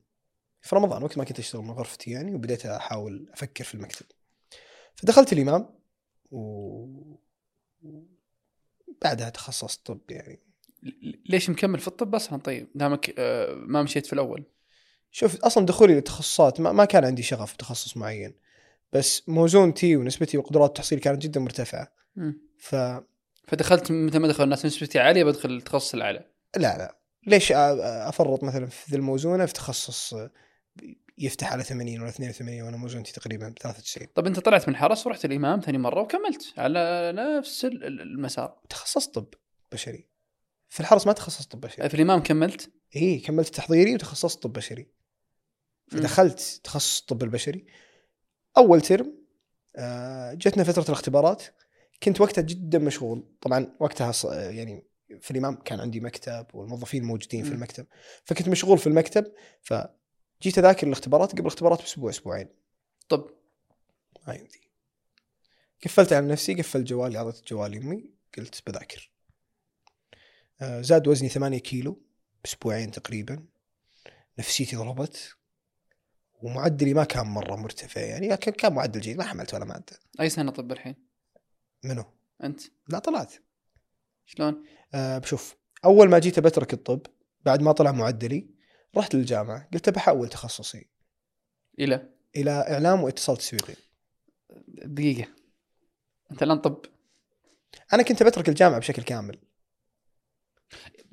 في رمضان وقت ما كنت أشتغل من غرفتي يعني، وبدأت أحاول أفكر في المكتب. فدخلت الإمام وبعدها تخصصت طب يعني. ليش مكمل في الطب أصلاً؟ طيب دامك ما مشيت في الأول. شوف، أصلاً دخولي للتخصصات ما كان عندي شغف بتخصص معين، بس موزونتي ونسبتي وقدرات التحصيل كانت جداً مرتفعة. فدخلت مثل ما دخل الناس، نسبتي عالية بدخل التخصص الأعلى. لا، ليش أفرط مثلاً في ذي الموزونة في تخصص يفتح على 80 ولا 82 وأنا موزونتي تقريباً 93؟ طب أنت طلعت من الحرس ورحت الإمام ثاني مرة وكملت على نفس المسار، تخصص طب بشري. في الحرس ما تخصصت طب بشري، في الإمام كملت. إيه، كملت تحضيري وتخصصت طب بشري. فدخلت تخصص طب البشري أول ترم. جتنا فترة الاختبارات، كنت وقتها جدا مشغول طبعا وقتها يعني. في الإمام كان عندي مكتب والموظفين موجودين في المكتب، فكنت مشغول في المكتب، فجيت أذاكر الاختبارات قبل الاختبارات بأسبوع أسبوعين. طب ما يمدي، قفلت على نفسي، قفلت جوالي، عطيت جوالي أمي، قلت بذاكر. زاد وزني 8 كيلو بأسبوعين تقريبا، نفسيتي ضربت، ومعدلي ما كان مرة مرتفع يعني، كان معدل جيد، ما حملت ولا مادة. أي سنة طب الحين؟ منو؟ أنت؟ لا، طلعت. شلون؟ بشوف، أول ما جيت بترك الطب بعد ما طلع معدلي، رحت للجامعة قلت بحاول تخصصي إلى إعلام واتصال تسويقي. دقيقة، أنت الآن طب؟ أنا كنت بترك الجامعة بشكل كامل.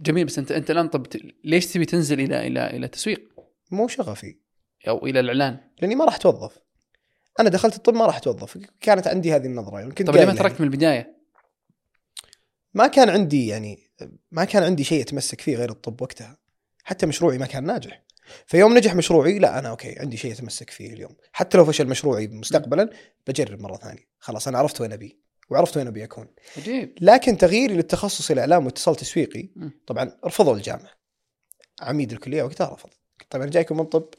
جميل، بس أنت الآن طب، ليش تبي تنزل إلى تسويق؟ مو شغفي، أو إلى الإعلان، لأني ما راح توظف. أنا دخلت الطب ما راح توظف، كانت عندي هذه النظرة يعني. طب ليه ما تركت من البداية؟ ما كان عندي شيء أتمسك فيه غير الطب وقتها، حتى مشروعي ما كان ناجح. فيوم نجح مشروعي، لا أنا أوكي، عندي شيء أتمسك فيه اليوم، حتى لو فشل مشروعي مستقبلا بجرب مرة ثانية، خلاص أنا عرفت وين أبي، وعرفت وين أبي أكون. عجيب. لكن تغييري للتخصص الإعلام واتصال تسويقي طبعا رفضوا الجامعة، عميد الكلية وقتها رفض. طبعا جايكم من طب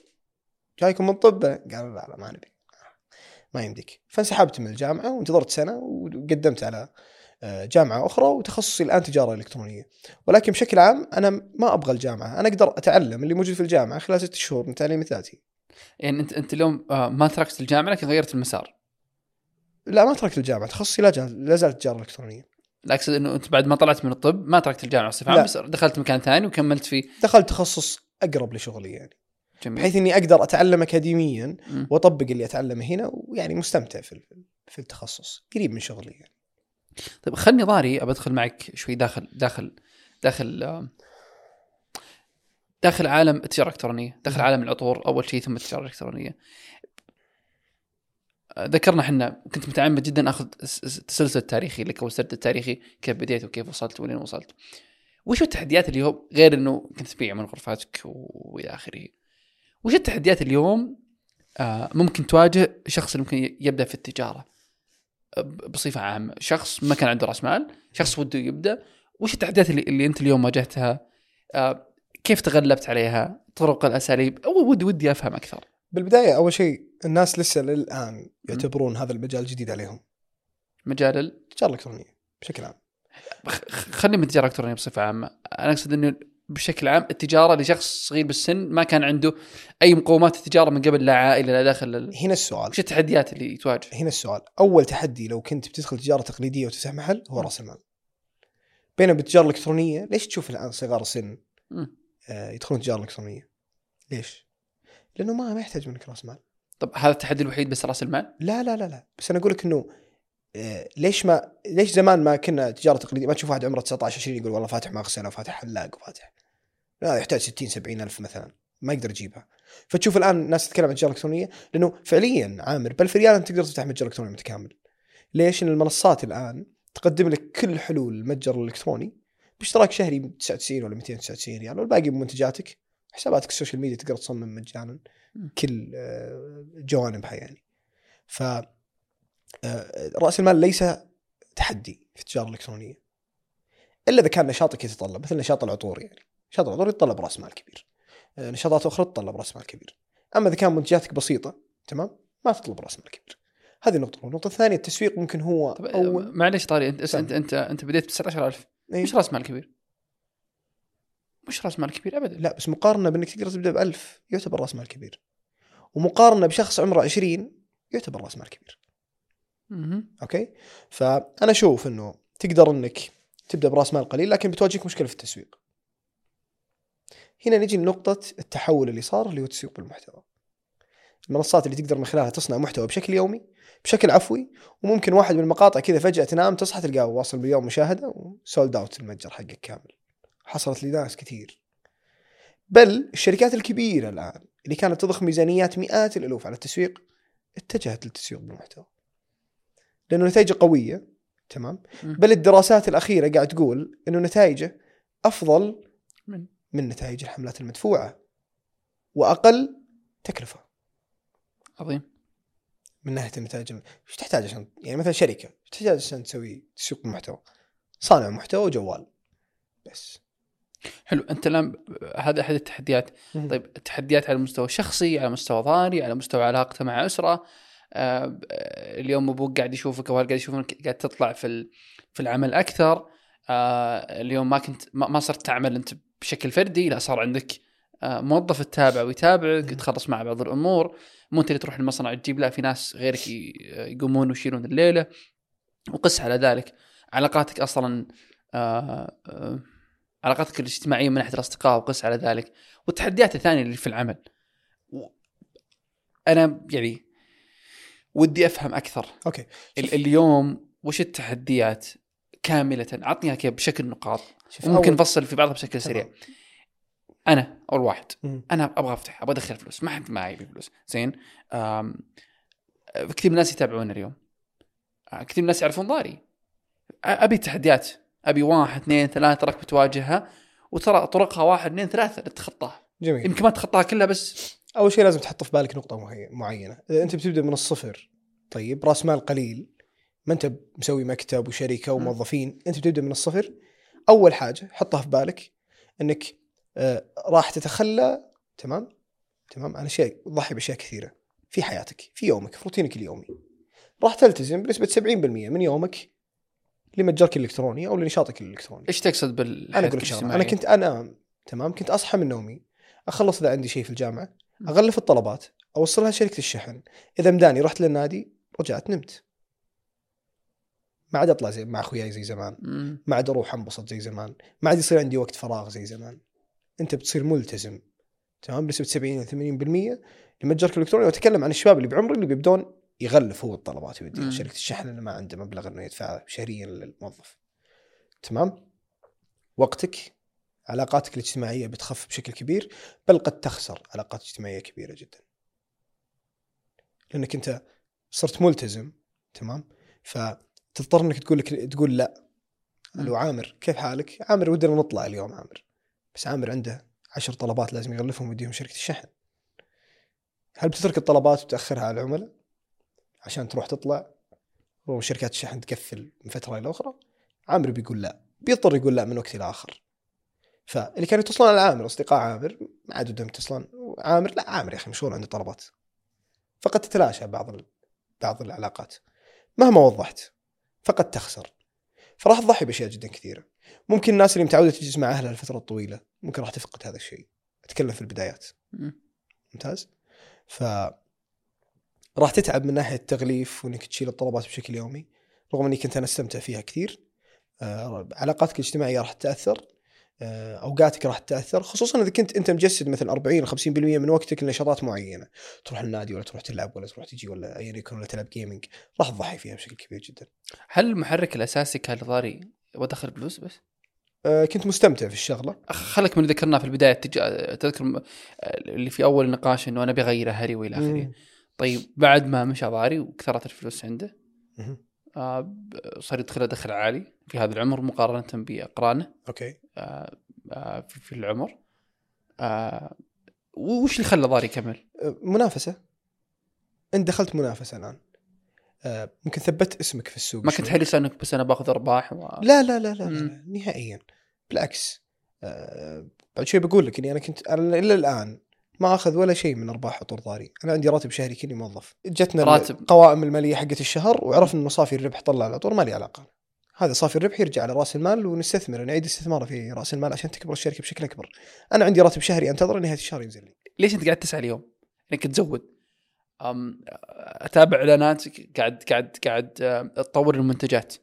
قالوا لا ما نبي، ما يمديك. فانسحبت من الجامعة وانتظرت سنة وقدمت على جامعة أخرى، وتخصصي الآن تجارة إلكترونية. ولكن بشكل عام أنا ما أبغى الجامعة، أنا أقدر أتعلم اللي موجود في الجامعة خلال 6 شهور من تعليم ذاتي. يعني أنت اليوم ما تركت الجامعة لكن غيرت المسار؟ لا ما تركت الجامعة، تخصصي لا زالت تجارة إلكترونية. أقصد أنه أنت بعد ما طلعت من الطب ما تركت الجامعة بصفة عامة، بس دخلت مكان ثاني وكملت فيه، دخلت تخصص أقرب لشغلي يعني. جميل. بحيث أني أقدر أتعلم أكاديميا وأطبق اللي أتعلمه هنا، ويعني مستمتع في التخصص، قريب من شغلي يعني. طيب خلني ضاري أدخل معك شوي داخل عالم التجارة الإلكترونية، داخل عالم العطور أول شيء ثم التجارة الإلكترونية. ذكرنا حنا كنت متعمد جدا أخذ التسلسل التاريخي لك والسرد التاريخي، كيف بديت وكيف وصلت ولين وصلت، وش التحديات اليوم غير إنه كنت تبيع من غرفاتك وإلى آخره. وش التحديات اليوم ممكن تواجه شخص ممكن يبدأ في التجارة بصفة عامة، شخص ما كان عنده رأس مال، شخص وده يبدأ، وش التحديات اللي أنت اليوم واجهتها، كيف تغلبت عليها، طرق الأساليب، ودي أفهم أكثر. بالبداية أول شيء الناس لسه للآن يعتبرون هذا المجال جديد عليهم، مجال التجارة الإلكترونية بشكل عام. خلينا من التجارة الإلكترونية بصفة عامة، أنا أقصد أنه بشكل عام التجارة لشخص صغير بالسن ما كان عنده أي مقومات التجارة من قبل، لا عائلة لا داخل هنا السؤال وش التحديات اللي يتواجه هنا؟ السؤال أول تحدي لو كنت بتدخل تجارة تقليدية وتفتح محل هو رأس المال. بينما بالتجارة الإلكترونية ليش تشوف الآن صغار سن يدخلون تجارة إلكترونية؟ ليش؟ لأنه ما يحتاج منك رأس مال. طب هذا التحدي الوحيد بس رأس المال؟ لا لا لا لا، بس أنا أقولك إنه ليش زمان ما كنا تجارة تقليدية ما تشوف واحد عمره 19 20 يقول والله فاتح مغسلة وفاتح حلاق وفاتح، لا يحتاج 60 70 ألف مثلا ما يقدر يجيبها. فتشوف الآن الناس تتكلم عن التجارة الإلكترونية لأنه فعليا عامر ب1000 ريال أنت تقدر تفتح متجر إلكتروني متكامل. ليش؟ إن المنصات الآن تقدم لك كل حلول المتجر الإلكتروني باشتراك شهري 99 ولا 299 ريال، والباقي بمنتجاتك، حساباتك السوشيال ميديا تقدر تصمم مجانا كل جوانبها يعني. ف رأس المال ليس تحدي في التجارة الإلكترونية إلا إذا كان نشاطك يتطلب، مثل نشاط العطور يعني، نشاط العطور يتطلب رأس مال كبير، نشاطات أخرى تطلب رأس مال كبير. أما إذا كان منتجاتك بسيطة تمام ما تطلب رأس مال كبير. هذه النقطة. النقطة الثانية التسويق ممكن هو أول. معلش طاري أنت بديت ب19,000 مش رأس مال كبير، مش رأس مال كبير أبدا. لا بس مقارنة بأنك تقدر تبدأ ب1000 يعتبر رأس مال كبير، ومقارنة بشخص عمره 20 يعتبر رأس مال كبير. أوكي. فأنا أشوف أنه تقدر أنك تبدأ برأس مال قليل لكن بتواجهك مشكلة في التسويق. هنا نجي لنقطة التحول اللي صار اللي هو تسويق بالمحتوى، المنصات اللي تقدر من خلالها تصنع محتوى بشكل يومي بشكل عفوي، وممكن واحد من المقاطع كذا فجأة تنام تصحى تلقاه واصل بيوم مشاهدة وسولد أوت المتجر حقك كامل. حصلت لي ناس كثير، بل الشركات الكبيرة الآن اللي كانت تضخ ميزانيات مئات الألوف على التسويق اتجهت للتسويق بالمحتوى لأنه نتائجه قوية. تمام. بل الدراسات الأخيرة قاعد تقول أنه نتائجه أفضل من نتائج الحملات المدفوعة وأقل تكلفة. عظيم. من ناحية النتائج إيش تحتاج عشان يعني مثلا شركة تحتاج عشان تسوي تسويق المحتوى؟ صانع محتوى وجوال بس. حلو. أنت الآن هذا أحد التحديات. طيب التحديات على المستوى الشخصي، على مستوى ضاري، على مستوى علاقته مع أسرة. اليوم أبوك قاعد يشوفك أو قاعد يشوفك قاعد تطلع في العمل أكثر. اليوم ما صرت تعمل أنت بشكل فردي، لا صار عندك موظف تتابع ويتابعك، تخلص مع بعض الأمور، مو أنت اللي تروح المصنع تجيب، لا في ناس غيرك يقومون ويشيلون الليلة. وقس على ذلك علاقاتك أصلا، علاقاتك الاجتماعية من ناحية الأصدقاء، وقس على ذلك والتحديات الثانية اللي في العمل. أنا يعني ودي أفهم أكثر. أوكي. اليوم وش التحديات كاملة؟ عطنيها كيف بشكل نقاط ممكن نفصل في بعضها بشكل سريع. أنا أول واحد أنا أبغى أفتح، أبغى أدخل فلوس، ما حد معي فلوس. زين. كثير من الناس يتابعون اليوم، كثير من الناس يعرفون ضاري. أبي تحديات، أبي 1 2 3 ركب تواجهها، وترى طرقها 1 2 3 تتخطاها. جميل. يمكن ما تخطاها كلها، بس أول شيء لازم تحط في بالك نقطة معينة. إذا أنت بتبدأ من الصفر، طيب رأس مال قليل، ما أنت مسوي مكتب وشركة وموظفين، أنت بتبدأ من الصفر. أول حاجة حطها في بالك أنك راح تتخلى تمام عن أشياء، تضحي بأشياء كثيرة في حياتك، في يومك، في روتينك اليومي. راح تلتزم بنسبة 70% من يومك لمتجرك الإلكتروني أو لنشاطك الإلكتروني. إيش تقصد بالحياة الاجتماعية؟ أنا كنت أصحى من نومي، أخلص إذا عندي شيء في الجامعة، أغلف الطلبات، أوصلها شركة الشحن، إذا مداني رحت للنادي، رجعت نمت. ما عاد أطلع مع أخوياي زي زمان، ما عاد أروح أنبسط زي زمان، ما عاد يصير عندي وقت فراغ زي زمان. أنت بتصير ملتزم تمام بنسبة 70-80% لمتجرك الإلكتروني. وأتكلم عن الشباب اللي بعمري اللي بيبدون يغلف هو الطلبات ويوديها شركة الشحن لأنه ما عنده مبلغ إنه يدفعه شهريا للموظف. تمام. وقتك، علاقاتك الاجتماعية بتخف بشكل كبير، بل قد تخسر علاقات اجتماعية كبيرة جدا، لأنك أنت صرت ملتزم. تمام. فتضطر أنك تقول لا. لو عامر كيف حالك؟ عامر ودنا نطلع اليوم عامر، بس عامر عنده 10 طلبات لازم يغلفهم ويديهم شركة الشحن. هل بتترك الطلبات وتأخرها على العملاء عشان تروح تطلع وشركات الشحن تكفل من فترة إلى أخرى؟ عامر بيقول لا، بيضطر يقول لا من وقت إلى آخر. فاللي كانوا يتصلون على عامر أصدقاء عامر ما عادوا يتصلون. عامر لا، عامر يا أخي مشغول عنده طلبات. فقد تتلاشى بعض العلاقات مهما وضحت، فقد تخسر. فراح تضحي بأشياء جدا كثيرة. ممكن الناس اللي متعودة تجلس مع أهلها لفترة طويلة ممكن راح تفقد هذا الشيء. أتكلم في البدايات. ممتاز. راح تتعب من ناحية التغليف وإنك تشيل الطلبات بشكل يومي، رغم إني كنت أنا أستمتع فيها كثير. علاقاتك الاجتماعية راح تتأثر، أوقاتك راح تتأثر، خصوصاً إذا كنت أنت مجسد مثل 40-50% من وقتك لنشاطات معينة، تروح النادي ولا تروح تلعب ولا تروح تجي ولا أيا يكون ولا تلعب جيمينج، راح تضحي فيها بشكل كبير جدا. هل المحرك الأساسي كان ضاري ودخل بلوس بس؟ كنت مستمتع في الشغلة. خلك من ذكرنا في البداية تذكر اللي في أول نقاش إنه أنا بغير هري وإلى آخره. طيب بعد ما مشى ضاري وكثرت الفلوس عنده صار يدخل دخل عالي في هذا العمر مقارنة بأقرانه. أوكي. في العمر. وش اللي خلى ضاري يكمل؟ منافسة. أنت دخلت منافسة الآن. ممكن ثبت اسمك في السوق. ما كنت حريص أنك بس أنا بأخذ أرباح لا نهائيا، بالعكس. بعد شوي بقول لك إني أنا كنت إلا الآن ما أخذ ولا شيء من أرباح عطور ضاري. أنا عندي راتب شهري كني موظف، جتنا القوائم المالية حقت الشهر وعرفنا إنه صافي الربح طلع العطور، ما لي علاقة. هذا صافي الربح يرجع على رأس المال ونستثمر، نعيد استثماره في رأس المال عشان تكبر الشركة بشكل أكبر. أنا عندي راتب شهري أنتظر نهاية الشهر ينزل لي. ليش أنت قاعد تسعى اليوم إنك تزود؟ أتابع إعلانات، قاعد أطور المنتجات.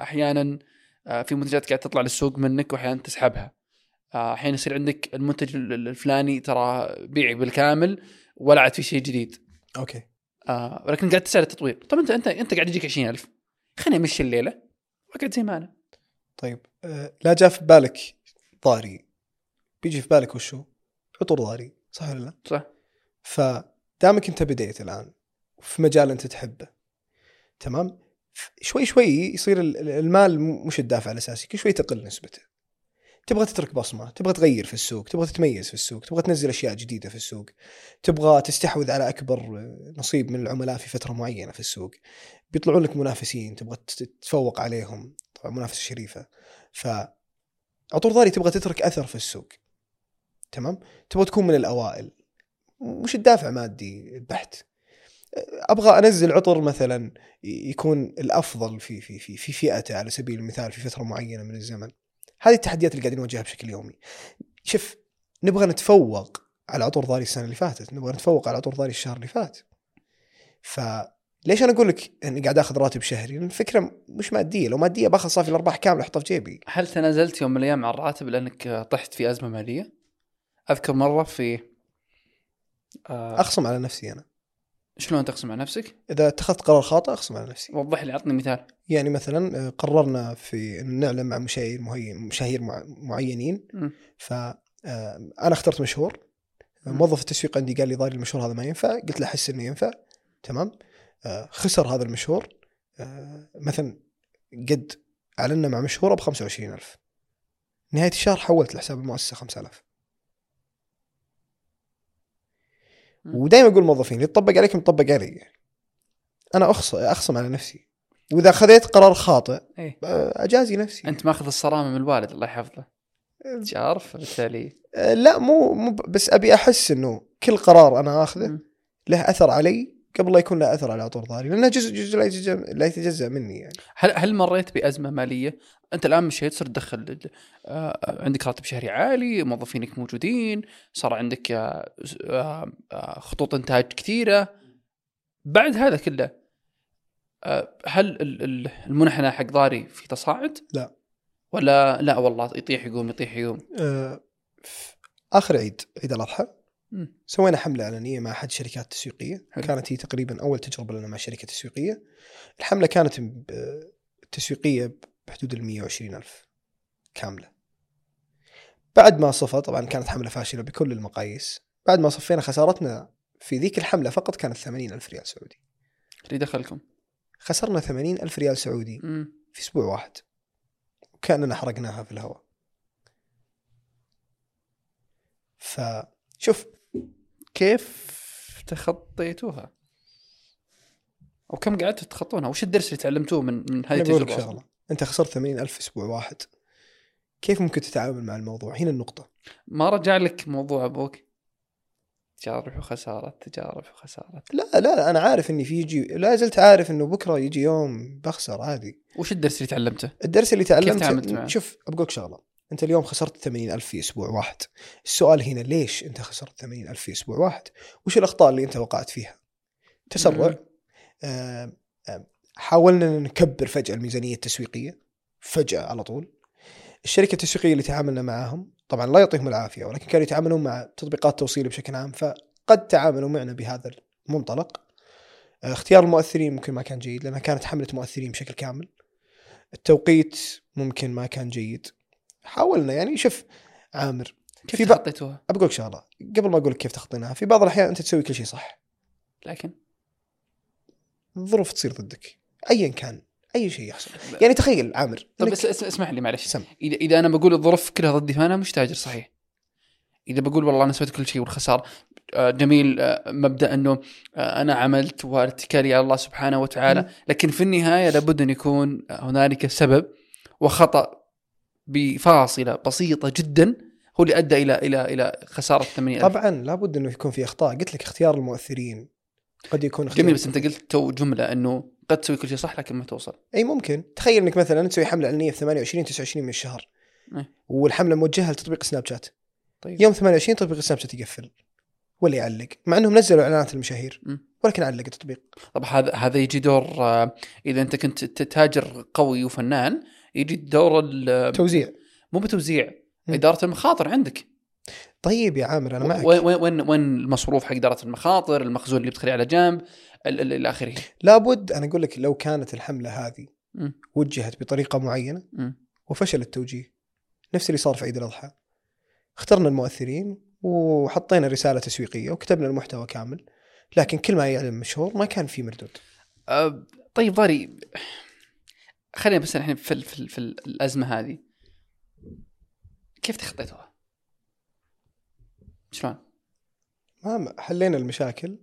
أحيانا في منتجات قاعد تطلع للسوق منك وأحيانا تسحبها. الحين يصير عندك المنتج الفلاني ترى بيعي بالكامل ولا عاد في شيء جديد. اوكي. ولكن قاعد تسعى للتطوير. طب انت قاعد يجيك 20,000، خليني امشي الليله واقعد زي ما انا. طيب لا جاء في بالك ضاري، بيجي في بالك وشو؟ عطور ضاري، صح ولا لا؟ صح. فدامك انت بديت الان في مجال انت تحبه، تمام، شوي شوي يصير المال مش الدافع الاساسي، كل شوي تقل نسبته. تبغى تترك بصمة، تبغى تغير في السوق، تبغى تتميز في السوق، تبغى تنزل أشياء جديدة في السوق، تبغى تستحوذ على أكبر نصيب من العملاء في فترة معينة في السوق. بيطلعون لك منافسين تبغى تتفوق عليهم، طبعا منافسة شريفة. فعطور ضاري تبغى تترك أثر في السوق، تمام، تبغى تكون من الأوائل، مش الدافع مادي البحت. أبغى أنزل عطر مثلا يكون الأفضل في فئته على سبيل المثال في فترة معينة من الزمن. هذه التحديات اللي قاعدين نواجهها بشكل يومي. شوف، نبغى نتفوق على عطور ضاري السنة اللي فاتت، نبغى نتفوق على عطور ضاري الشهر اللي فات. فليش أنا أقول لك أني قاعد أخذ راتب شهري؟ الفكرة مش مادية، لو مادية بأخذ صافي الأرباح كاملة أحطها في جيبي. هل تنازلت يوم من الأيام عن الراتب لأنك طحت في أزمة مالية؟ أذكر مرة في أخصم على نفسي أنا. شلون تخصم على نفسك؟ إذا اتخذت قرار خاطئ أخصم على نفسي. وضح لي، عطني مثال. يعني مثلا قررنا في نعلن مع مشاهير معينين، فأنا اخترت مشهور، موظف التسويق عندي قال لي ضاري المشهور هذا ما ينفع، قلت له أحس إنه ينفع، تمام. خسر هذا المشهور، مثلا قد أعلنا مع مشهورة ب25,000، نهاية الشهر حولت لحساب المؤسسة 5,000. ودائما أقول موظفين اللي يطبق عليكم يطبق علي، أنا أخصم على نفسي، وإذا خذيت قرار خاطئ إيه؟ أجازي نفسي. أنت ماخذ الصرامة من الوالد الله يحفظه تعرف، بالتالي لا مو بس أبي أحس إنه كل قرار أنا آخذه له أثر علي قبل لا يكون له أثر على عطور ضاري، لأنه جزء لا يتجزأ مني يعني. هل مريت بأزمة مالية؟ أنت الآن مشيت صرت تدخل، عندك راتب شهري عالي، موظفينك موجودين، صار عندك خطوط إنتاج كثيرة. بعد هذا كله هل المنحنى حق ضاري في تصاعد؟ لا ولا لا والله يطيح يقوم. آخر عيد الأضحى سوينا حملة إعلانية مع أحد شركات تسويقية، كانت هي تقريبا أول تجربة لنا مع شركة تسويقية. الحملة كانت تسويقية بحدود 120,000 كاملة. بعد ما صفى طبعا كانت حملة فاشلة بكل المقاييس، بعد ما صفينا خسارتنا في ذيك الحملة فقط كانت 80,000 ريال سعودي. اللي دخلكم خسرنا 80,000 ريال سعودي في أسبوع واحد، وكأننا حرقناها في الهواء. فشوف كيف تخطيتوها أو كم قعدت تخطونها، وش الدرس اللي تعلمتوه من هاي التجربة؟ أنت خسرت 80,000 أسبوع واحد، كيف ممكن تتعامل مع الموضوع؟ هنا النقطة. ما رجع لك موضوع أبوك تجارب وخسارة؟ لا أنا عارف إني في يجي، لا زلت عارف إنه بكرة يجي يوم بخسر عادي. وش الدرس اللي تعلمته؟ شوف أبقولك شغلة، أنت اليوم خسرت 80,000 في أسبوع واحد. السؤال هنا ليش أنت خسرت 80,000 في أسبوع واحد؟ وش الأخطاء اللي أنت وقعت فيها؟ تسرع، حاولنا نكبر فجأة الميزانية التسويقية فجأة على طول. الشركة التسويقية اللي تعاملنا معاهم طبعا لا يعطيهم العافية، ولكن كانوا يتعاملون مع تطبيقات توصيل بشكل عام، فقد تعاملوا معنا بهذا المنطلق. اختيار المؤثرين ممكن ما كان جيد، لأنها كانت حملة مؤثرين بشكل كامل. التوقيت ممكن ما كان جيد. حاولنا يعني شوف عامر كيف تخطيتوها؟ أبقولك شغلة قبل ما أقولك كيف تخطيناها. في بعض الأحيان أنت تسوي كل شيء صح، لكن الظروف تصير ضدك أيا كان، أي شيء يحصل. يعني تخيل عامر، طب بس اسمح لي معلش، إذا أنا بقول الظروف كلها ضدي فأنا مش تاجر صحيح. إذا بقول والله أنا سويت كل شيء والخسارة جميل، مبدأ أنه أنا عملت واتكالي على الله سبحانه وتعالى، لكن في النهاية لابد أن يكون هنالك سبب وخطأ بفاصلة بسيطة جدا هو اللي أدى إلى خسارة 80,000. طبعا لابد أنه يكون في أخطاء. قلت لك اختيار المؤثرين قد يكون جميل، بس أنت قلت تو جملة أنه قد تسوي كل شيء صح لكن ما توصل. أي ممكن تخيل إنك مثلا تسوي حملة إعلانية في 28-29 من الشهر، والحملة موجهة لتطبيق سناب شات. طيب. يوم 28 تطبيق سناب شات يقفل ولا يعلق، مع أنهم نزلوا إعلانات المشاهير ولكن علق التطبيق. طب هذا يجي دور إذا أنت كنت تتاجر قوي وفنان، يجي دور التوزيع، مو بتوزيع، إدارة المخاطر عندك. طيب يا عامر أنا معك، وين المصروف حق إدارة المخاطر، المخزون اللي بتخليه على جنب إلى آخره. لابد أنا أقول لك لو كانت الحملة هذه وجهت بطريقة معينة وفشل التوجيه، نفس اللي صار في عيد الأضحى. اخترنا المؤثرين وحطينا رسالة تسويقية وكتبنا المحتوى كامل، لكن كل ما يعلم مشهور ما كان فيه مردود. طيب ضاري، خلينا بس نحن في الأزمة هذه كيف تخطيتها؟ شلون؟ ما حلينا المشاكل.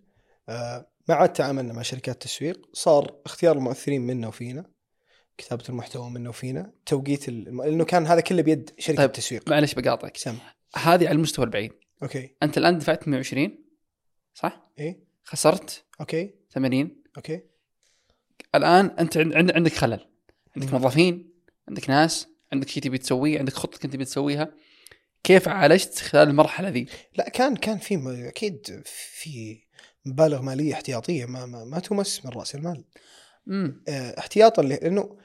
ما عاد تعاملنا مع شركات تسويق، صار اختيار المؤثرين منا وفينا، كتابة المحتوى منا وفينا، توقيت لأنه كان هذا كله بيد شركة طيب تسويق. معلش بقاطعك، هذه على المستوى البعيد. أوكي. أنت الآن دفعت 120 صح؟ إيه. خسرت. أوكي. 80. أوكي. الآن أنت عندك خلل، عندك موظفين، عندك ناس، عندك شيء تبي تسويه، عندك خطة كنت تبي تسويها. كيف عالجت خلال المرحلة ذي؟ لا كان في أكيد في مبالغ مالية احتياطية ما تمس من رأس المال. احتياطا لأنه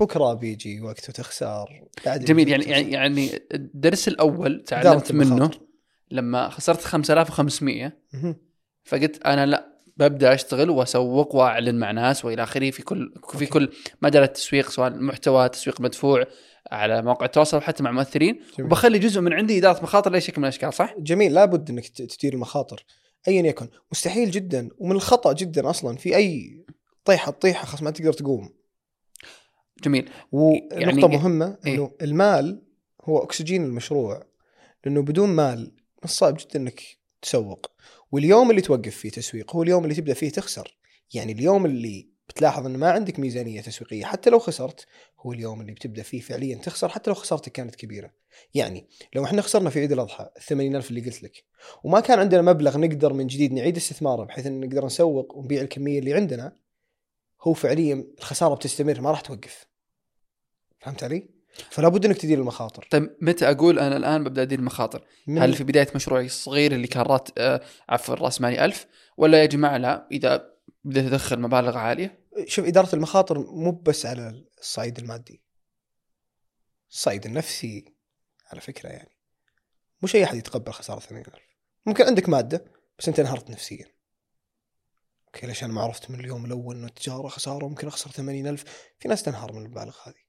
بكرة بيجي وقت وتخسر. جميل. يعني الدرس الأول تعلمت منه لما خسرت 5500، فقلت أنا لا ببدأ أشتغل وأسوق وأعلن مع ناس وإلى آخره في كل مجال التسويق، سواء محتوى تسويق مدفوع على مواقع التواصل وحتى مع مؤثرين. جميل. وبخلي جزء من عندي إدارة مخاطر لأي شكل من الأشكال. صح. جميل. لابد أنك تدير المخاطر أيا يكن. مستحيل جدا ومن الخطأ جدا أصلا في أي طيحة خلاص ما تقدر تقوم. جميل. ونقطة مهمة أنه المال هو أكسجين المشروع، لأنه بدون مال صعب جدا أنك تسوق. واليوم اللي توقف فيه تسويق هو اليوم اللي تبدأ فيه تخسر. يعني اليوم اللي بتلاحظ أن ما عندك ميزانية تسويقية حتى لو خسرت هو اليوم اللي بتبدأ فيه فعليا تخسر، حتى لو خسارتك كانت كبيرة. يعني لو احنا خسرنا في عيد الأضحى 80,000 اللي قلت لك وما كان عندنا مبلغ نقدر من جديد نعيد استثماره بحيث أن نقدر نسوق ونبيع الكمية اللي عندنا، هو فعليا الخسارة بتستمر ما راح توقف. فهمت علي؟ فلا بد انك تدير المخاطر. طيب متى اقول انا الان ببدا ادير المخاطر؟ هل في بدايه مشروعي الصغير اللي كان راس مالي 1000، ولا يا جماعه لا اذا بديت ادخل مبالغ عاليه؟ شوف، اداره المخاطر مو بس على الصعيد المادي، الصعيد النفسي على فكره. يعني مش اي احد يتقبل خساره 20,000. ممكن عندك ماده بس انت انهارت نفسيا، اوكي، ليش انا ما عرفت من اليوم الاول انه التجاره خساره ممكن اخسر 80,000؟ في ناس تنهار من المبالغ هذه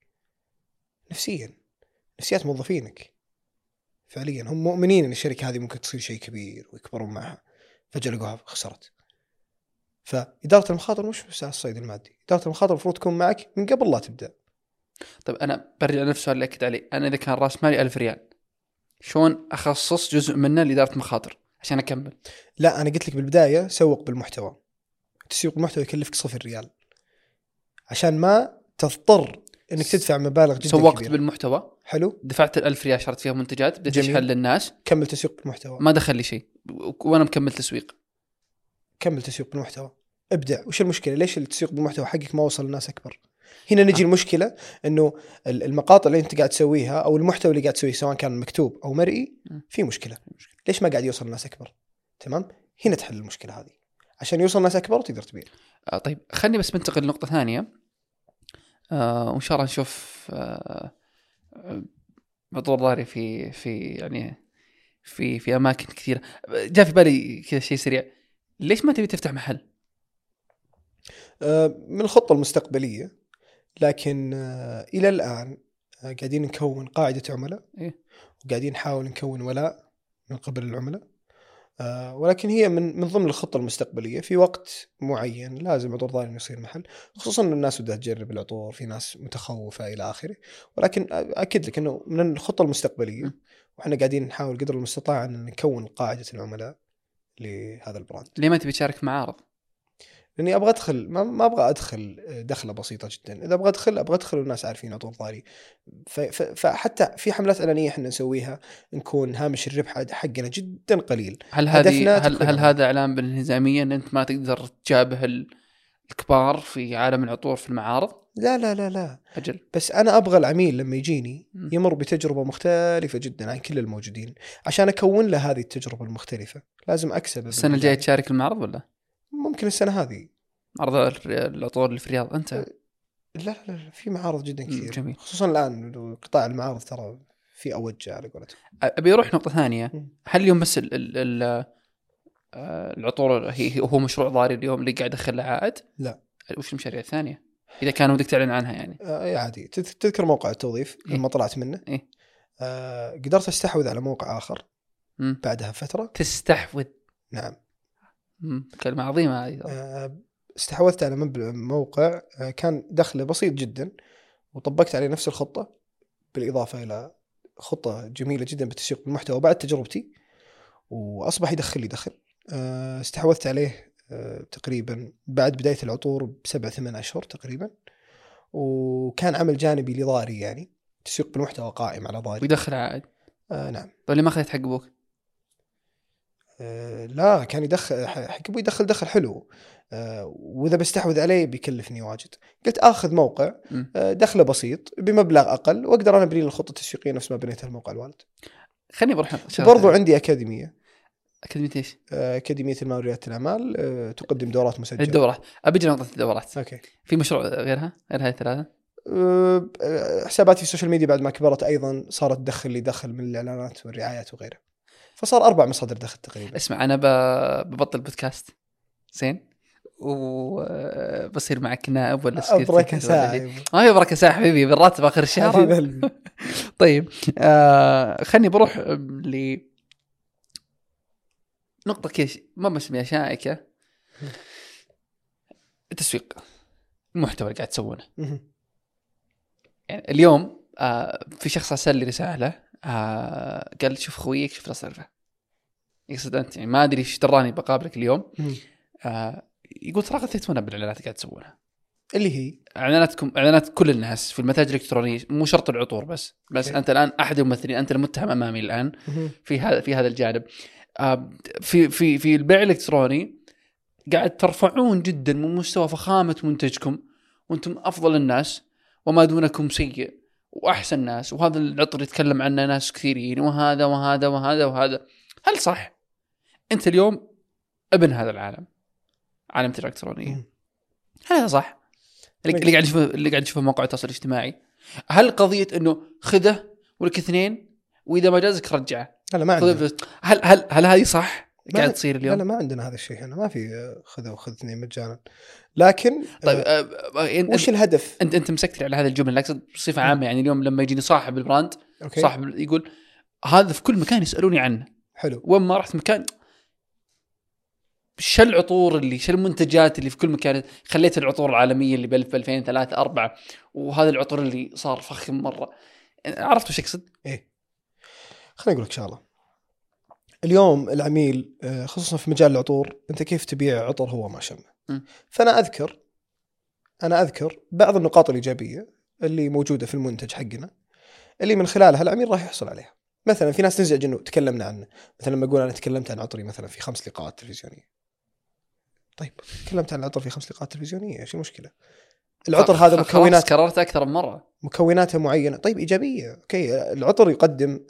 نفسياً. نفسيات موظفينك فعلياً، هم مؤمنين أن الشركة هذه ممكن تصير شيء كبير ويكبرون معها، فجأة لقوها خسرت. فإدارة المخاطر مش بس على الصيد المادي، إدارة المخاطر المفروض تكون معك من قبل لا تبدأ. طب أنا برجع نفس السؤال اللي أكد عليه، أنا إذا كان رأس مالي 1000 ريال شون أخصص جزء منه لإدارة مخاطر عشان أكمل؟ لا، أنا قلت لك بالبداية سوق بالمحتوى. تسويق المحتوى يكلفك 0 ريال عشان ما تضطر انك تدفع مبالغ جدا سوقت كبيرة. بالمحتوى حلو، دفعت 1000 ريال شرت فيها منتجات، بديت اشحن للناس، كمل تسويق بالمحتوى، ما دخل لي شيء وانا مكمل تسويق. كمل تسويق بالمحتوى، ابدع. وش المشكله؟ ليش التسويق بالمحتوى حقك ما وصل للناس اكبر؟ هنا نجي المشكله انه المقاطع اللي انت قاعد تسويها او المحتوى اللي قاعد تسويه سواء كان مكتوب او مرئي في مشكله. ليش ما قاعد يوصل للناس اكبر؟ تمام، هنا تحل المشكله هذه عشان يوصل للناس اكبر وتقدر تبيع. طيب خلني بس بنتقل لنقطه ثانيه، وإن شاء الله نشوف عطور ضاري في أماكن كثيرة. جاء في بالي كذا شيء سريع، ليش ما تبي تفتح محل؟ من الخطة المستقبلية، لكن إلى الآن قاعدين نكون قاعدة عملاء وقاعدين نحاول نكون ولاء من قبل العملاء، ولكن هي من ضمن الخطة المستقبلية. في وقت معين لازم عطور ضاري يصير محل، خصوصاً إن الناس بدها تجرب العطور، في ناس متخوفة إلى آخره، ولكن أكد لك إنه من الخطة المستقبلية وإحنا قاعدين نحاول قدر المستطاع أن نكون قاعدة العملاء لهذا البراند. ليه ما تبي تشارك معارض؟ لأني أبغى أدخل، ما أبغى أدخل دخلة بسيطة جدا. إذا أبغى أدخل والناس عارفين عطور ضاري. فحتى في حملات إعلانية إحنا نسويها نكون هامش الربح حقنا جدا قليل. هل هذا إعلان بالانهزامية إن أنت ما تقدر تجابه الكبار في عالم العطور في المعارض؟ لا. أجل. بس أنا أبغى العميل لما يجيني يمر بتجربة مختلفة جدا عن كل الموجودين. عشان أكون له هذه التجربة المختلفة لازم أكسب. السنة الجاية تشارك المعرض ولا؟ ممكن السنة هذه معرض العطور اللي في الرياض أنت؟ لا، في معارض جدا كثير جميل. خصوصا الآن قطاع المعارض ترى في أوجه على قولتهم. أبي أروح نقطة ثانية. هل اليوم بس العطور هو مشروع ضاري اليوم اللي قاعد أدخل له عائد؟ لا، وش المشاريع الثانية إذا كان ودك تعلن عنها؟ يعني عادي، تذكر موقع التوظيف لما طلعت منه قدرت أستحوذ على موقع آخر بعدها فترة. تستحوذ؟ نعم، كلمة عظيمة هذه. استحوذت على موقع كان دخله بسيط جدا وطبقت عليه نفس الخطة، بالإضافة إلى خطة جميلة جدا بالتسويق بالمحتوى بعد تجربتي، وأصبح يدخل لي دخل. استحوذت عليه تقريبا بعد بداية العطور ب7-8 أشهر تقريبا، وكان عمل جانبي لضاري، يعني تسويق بالمحتوى قائم على ضاري ويدخل عائد. نعم. طيب ليه ما أخذت حق أبوك؟ لا، كان يدخل حق أبوي دخل حلو، وإذا بستحوذ عليه بيكلفني واجد. قلت أخذ موقع دخله بسيط بمبلغ أقل وأقدر أنا أبني الخطة التسويقية نفس ما بنيتها الموقع الوالد. خليني بروح برضو عندي أكاديمية إيش؟ أكاديمية المال وريادة الأعمال، تقدم دورات مسجلة. الدورات أبي جي نقطة الدورات. أوكي. في مشروع غير هاي الثلاثة؟ حساباتي في السوشيال ميديا بعد ما كبرت أيضا صارت دخل لي دخل من الإعلانات والرعايات وغيره، فصار 4 مصادر دخل تقريبا. اسمع، أنا ببطل بودكاست زين وبصير معك نائب ولا سكرتير. أبرك ساعة. أبرك ساعة حبيبي، بالراتب آخر الشهر. طيب خلني بروح لنقطة كيش ما بسميها شائكة، التسويق المحتوى اللي قاعد تسوونه. يعني اليوم في شخص أرسل لي رسالة قال شوف خويك، شوف الصرفة، يقصد أنت، يعني ما أدري إيش دراني بقابلك اليوم. يقول ترى غثيتونا بالإعلانات قاعد تسوونها اللي هي اعلاناتكم، اعلانات كل الناس في المتاجر الالكترونيه، مو شرط العطور بس okay. انت الان احد الممثلين، انت المتهم امامي الان في هذا الجانب، في البيع الالكتروني قاعد ترفعون جدا من مستوى فخامه منتجكم، وانتم افضل الناس وما دونكم سيء واحسن الناس، وهذا العطر يتكلم عنه ناس كثيرين وهذا وهذا وهذا وهذا. هل صح انت اليوم ابن هذا العالم، عالم الالكترونيه، هل هذا صح اللي قاعد نشوفه موقع التواصل الاجتماعي؟ هل قضية إنه خذه ولك اثنين وإذا ما جازك رجعه؟ لا ما عندنا. هل هذه صح قاعد تصير اليوم؟ لا ما عندنا هذا الشيء هنا، ما في خذه وخذ اثنين مجانا. لكن طيب وش الهدف؟ أنت مسكت على هذا الجمل، لكن بصفة عامة يعني اليوم لما يجيني صاحب البراند، صاحب يقول هذا في كل مكان يسألوني عنه. حلو. وما رحت مكان شل العطور اللي شل المنتجات اللي في كل مكان، خليت العطور العالمية اللي بال 2003 2004، وهذا العطور اللي صار فخم مرة. عرفت وش أقصد؟ إيه خليني أقولك إن شاء الله. اليوم العميل خصوصا في مجال العطور، أنت كيف تبيع عطر هو ما شمه؟ فأنا أذكر بعض النقاط الإيجابية اللي موجودة في المنتج حقنا، اللي من خلالها العميل راح يحصل عليها. مثلا في ناس تنزعج إنه تكلمنا عنه، مثلا لما أقول أنا تكلمت عن عطري مثلا في 5 لقاءات تلفزيونية. طيب تكلمت عن العطر في 5 لقاءات تلفزيونية، ايش المشكلة؟ العطر هذا مكونات، كررت اكثر من مرة، مكوناته معينة. طيب ايجابية، اوكي العطر يقدم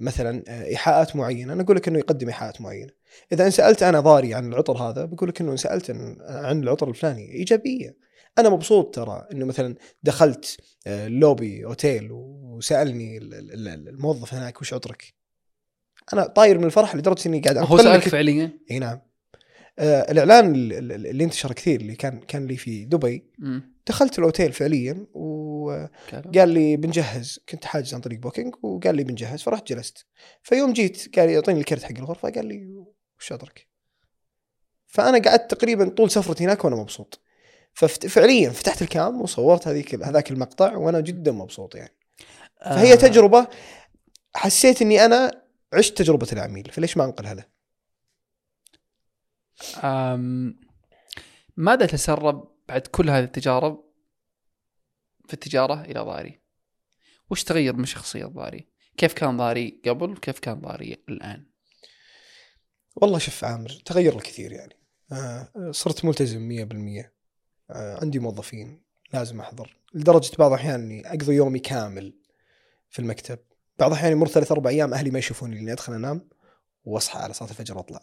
مثلا ايحاءات معينة، انا اقول لك انه يقدم ايحاءات معينة. اذا سألت انا ضاري عن العطر هذا، بقول لك انه سألت عن العطر الفلاني، ايجابية. انا مبسوط ترى انه مثلا دخلت لوبي اوتيل وسألني الموظف هناك وش عطرك، انا طاير من الفرح لدرجة اني قاعد هو سألك فعليا. اي نعم. الإعلان اللي انتشر كثير اللي كان لي في دبي، دخلت الأوتيل فعليا وقال لي بنجهز، كنت حاجز عن طريق بوكينج، وقال لي بنجهز، فرحت جلست. فيوم جيت قال لي أعطيني الكرت حق الغرفة، قال لي وش عطرك، فأنا قعدت تقريبا طول سفرتي هناك وأنا مبسوط. ففعليا فتحت الكام وصورت هذاك المقطع وأنا جدا مبسوط يعني. فهي تجربة حسيت أني أنا عشت تجربة العميل، فليش ما أنقلها له؟ ماذا تسرب بعد كل هذه التجارب في التجارة إلى ضاري؟ وش تغير من شخصية ضاري؟ كيف كان ضاري قبل وكيف كان ضاري الآن؟ والله شوف عامر، تغير الكثير يعني. صرت ملتزم 100%. عندي موظفين لازم أحضر، لدرجة بعض أحيان أقضي يومي كامل في المكتب، بعض أحيان يمر 3-4 أيام أهلي ما يشوفوني لأني أدخل أنام وأصحى على صلاة الفجر أطلع.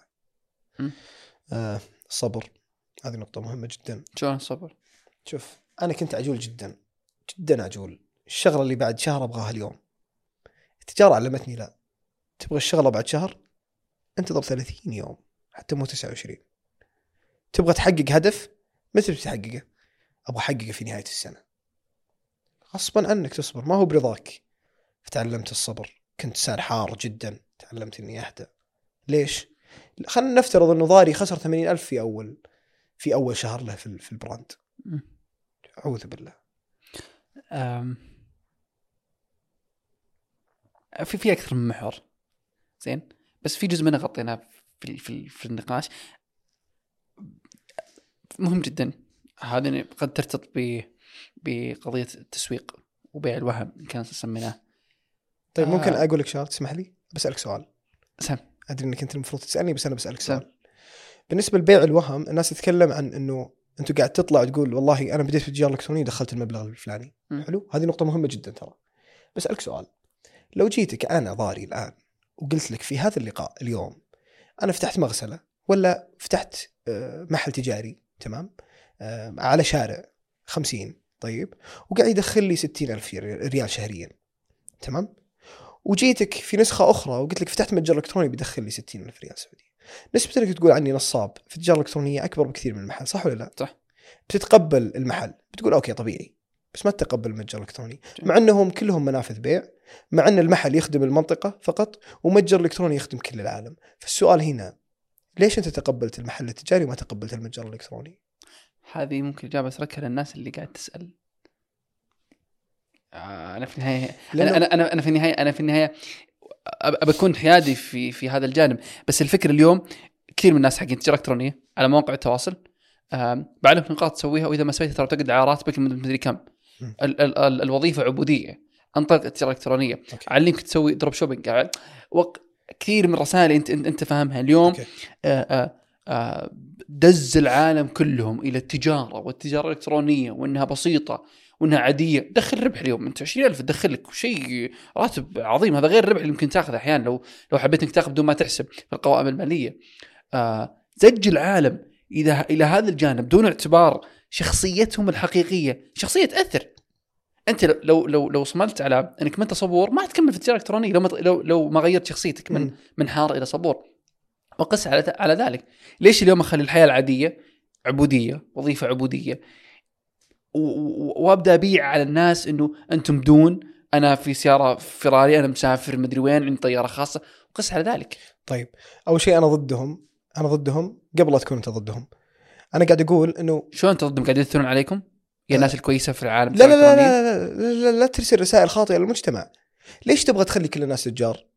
الصبر هذه نقطة مهمة جدا. شلون الصبر؟ شوف أنا كنت عجول جدا جدا عجول، الشغلة اللي بعد شهر أبغاها اليوم. التجارة علمتني لا، تبغى الشغلة بعد شهر انتظر 30 يوم حتى مو 29. تبغى تحقق هدف متى بتحققه؟ أبغى أحققه في نهاية السنة، غصبا أنك تصبر، ما هو برضاك. فتعلمت الصبر، كنت سار حار جدا، تعلمت إني أهدأ. ليش؟ خلينا نفترض أنه ضاري خسر 80,000 في أول شهر له في البراند، أعوذ بالله. في أكثر من محور زين، بس في جزء منه غطيناه في النقاش مهم جدا. هذا قد ترتبط بقضية التسويق وبيع الوهم اللي كان سميناه. طيب ممكن أقول لك شغلة تسمح لي؟ بسألك سؤال. سم أدري أنك أنت المفروض تسألني، بس أنا بسألك سؤال. بالنسبة لبيع الوهم، الناس تتكلم عن أنه أنتوا قاعد تطلع تقول والله أنا بديت في التجارة الإلكترونية دخلت المبلغ الفلاني. حلو، هذه نقطة مهمة جدا ترى. بسألك سؤال، لو جيتك أنا ضاري الآن وقلت لك في هذا اللقاء اليوم أنا فتحت مغسلة ولا فتحت محل تجاري، تمام، على شارع 50، طيب، وقاعد يدخل لي 60,000 ريال شهريا، تمام، وجيتك في نسخة أخرى وقلت لك فتحت متجر إلكتروني بيدخل لي 60,000 ريال سعودي، نسبة إنك تقول عني نصاب في التجارة الإلكترونية أكبر بكثير من المحل، صح ولا لا؟ صح. بتتقبل المحل، بتقول أوكي طبيعي، بس ما تتقبل المتجر الإلكتروني، مع أنهم كلهم منافذ بيع، مع أن المحل يخدم المنطقة فقط ومتجر إلكتروني يخدم كل العالم. فالسؤال هنا، ليش أنت تقبلت المحل التجاري وما تقبلت المتجر الإلكتروني؟ هذه ممكن إجابة تركها للناس اللي قاعد تسأل. أنا في النهاية أبكون حيادي في هذا الجانب. بس الفكرة اليوم كثير من الناس حقين التجارة الإلكترونية على مواقع التواصل بعلمك نقاط تسويها، وإذا ما سويتها ترى تقعد على راتبك مدري كم. الوظيفة عبودية عن طريق التجارة الإلكترونية. أوكي. علمك تسوي دروب شوبينج. كثير من الرسائل أنت فاهمها اليوم. دز العالم كلهم إلى التجارة والتجارة الإلكترونية، وإنها بسيطة وإنها عادية. دخل ربح اليوم، أنت 20,000 تدخلك شيء راتب عظيم. هذا غير الربح اللي ممكن تأخذ أحيانا لو حبيت إنك تأخذ بدون ما تحسب في القوائم المالية. زج العالم إلى هذا الجانب دون اعتبار شخصيتهم الحقيقية. شخصية تأثر. أنت لو صملت على أنك ما أنت صبور، ما هتكمل في التجارة الإلكترونية لو ما غيرت شخصيتك من حار إلى صبور. وقس على ذلك. ليش اليوم أخلي الحياة العادية عبودية، وظيفة عبودية، وأبدأ أبيع على الناس إنه أنتم بدون، أنا في سيارة فراري، أنا مسافر مدري وين، عندي طيارة خاصة، وقس على ذلك. طيب، أول شيء أنا ضدهم قبل لا تكون أنت ضدهم. أنا قاعد أقول إنه شو أنت ضدهم؟ قاعدين يثنون عليكم يا الناس الكويسة في العالم. لا لا لا لا لا لا لا ترسل رسائل خاطئة للمجتمع. ليش تبغى تخلي كل الناس تجار؟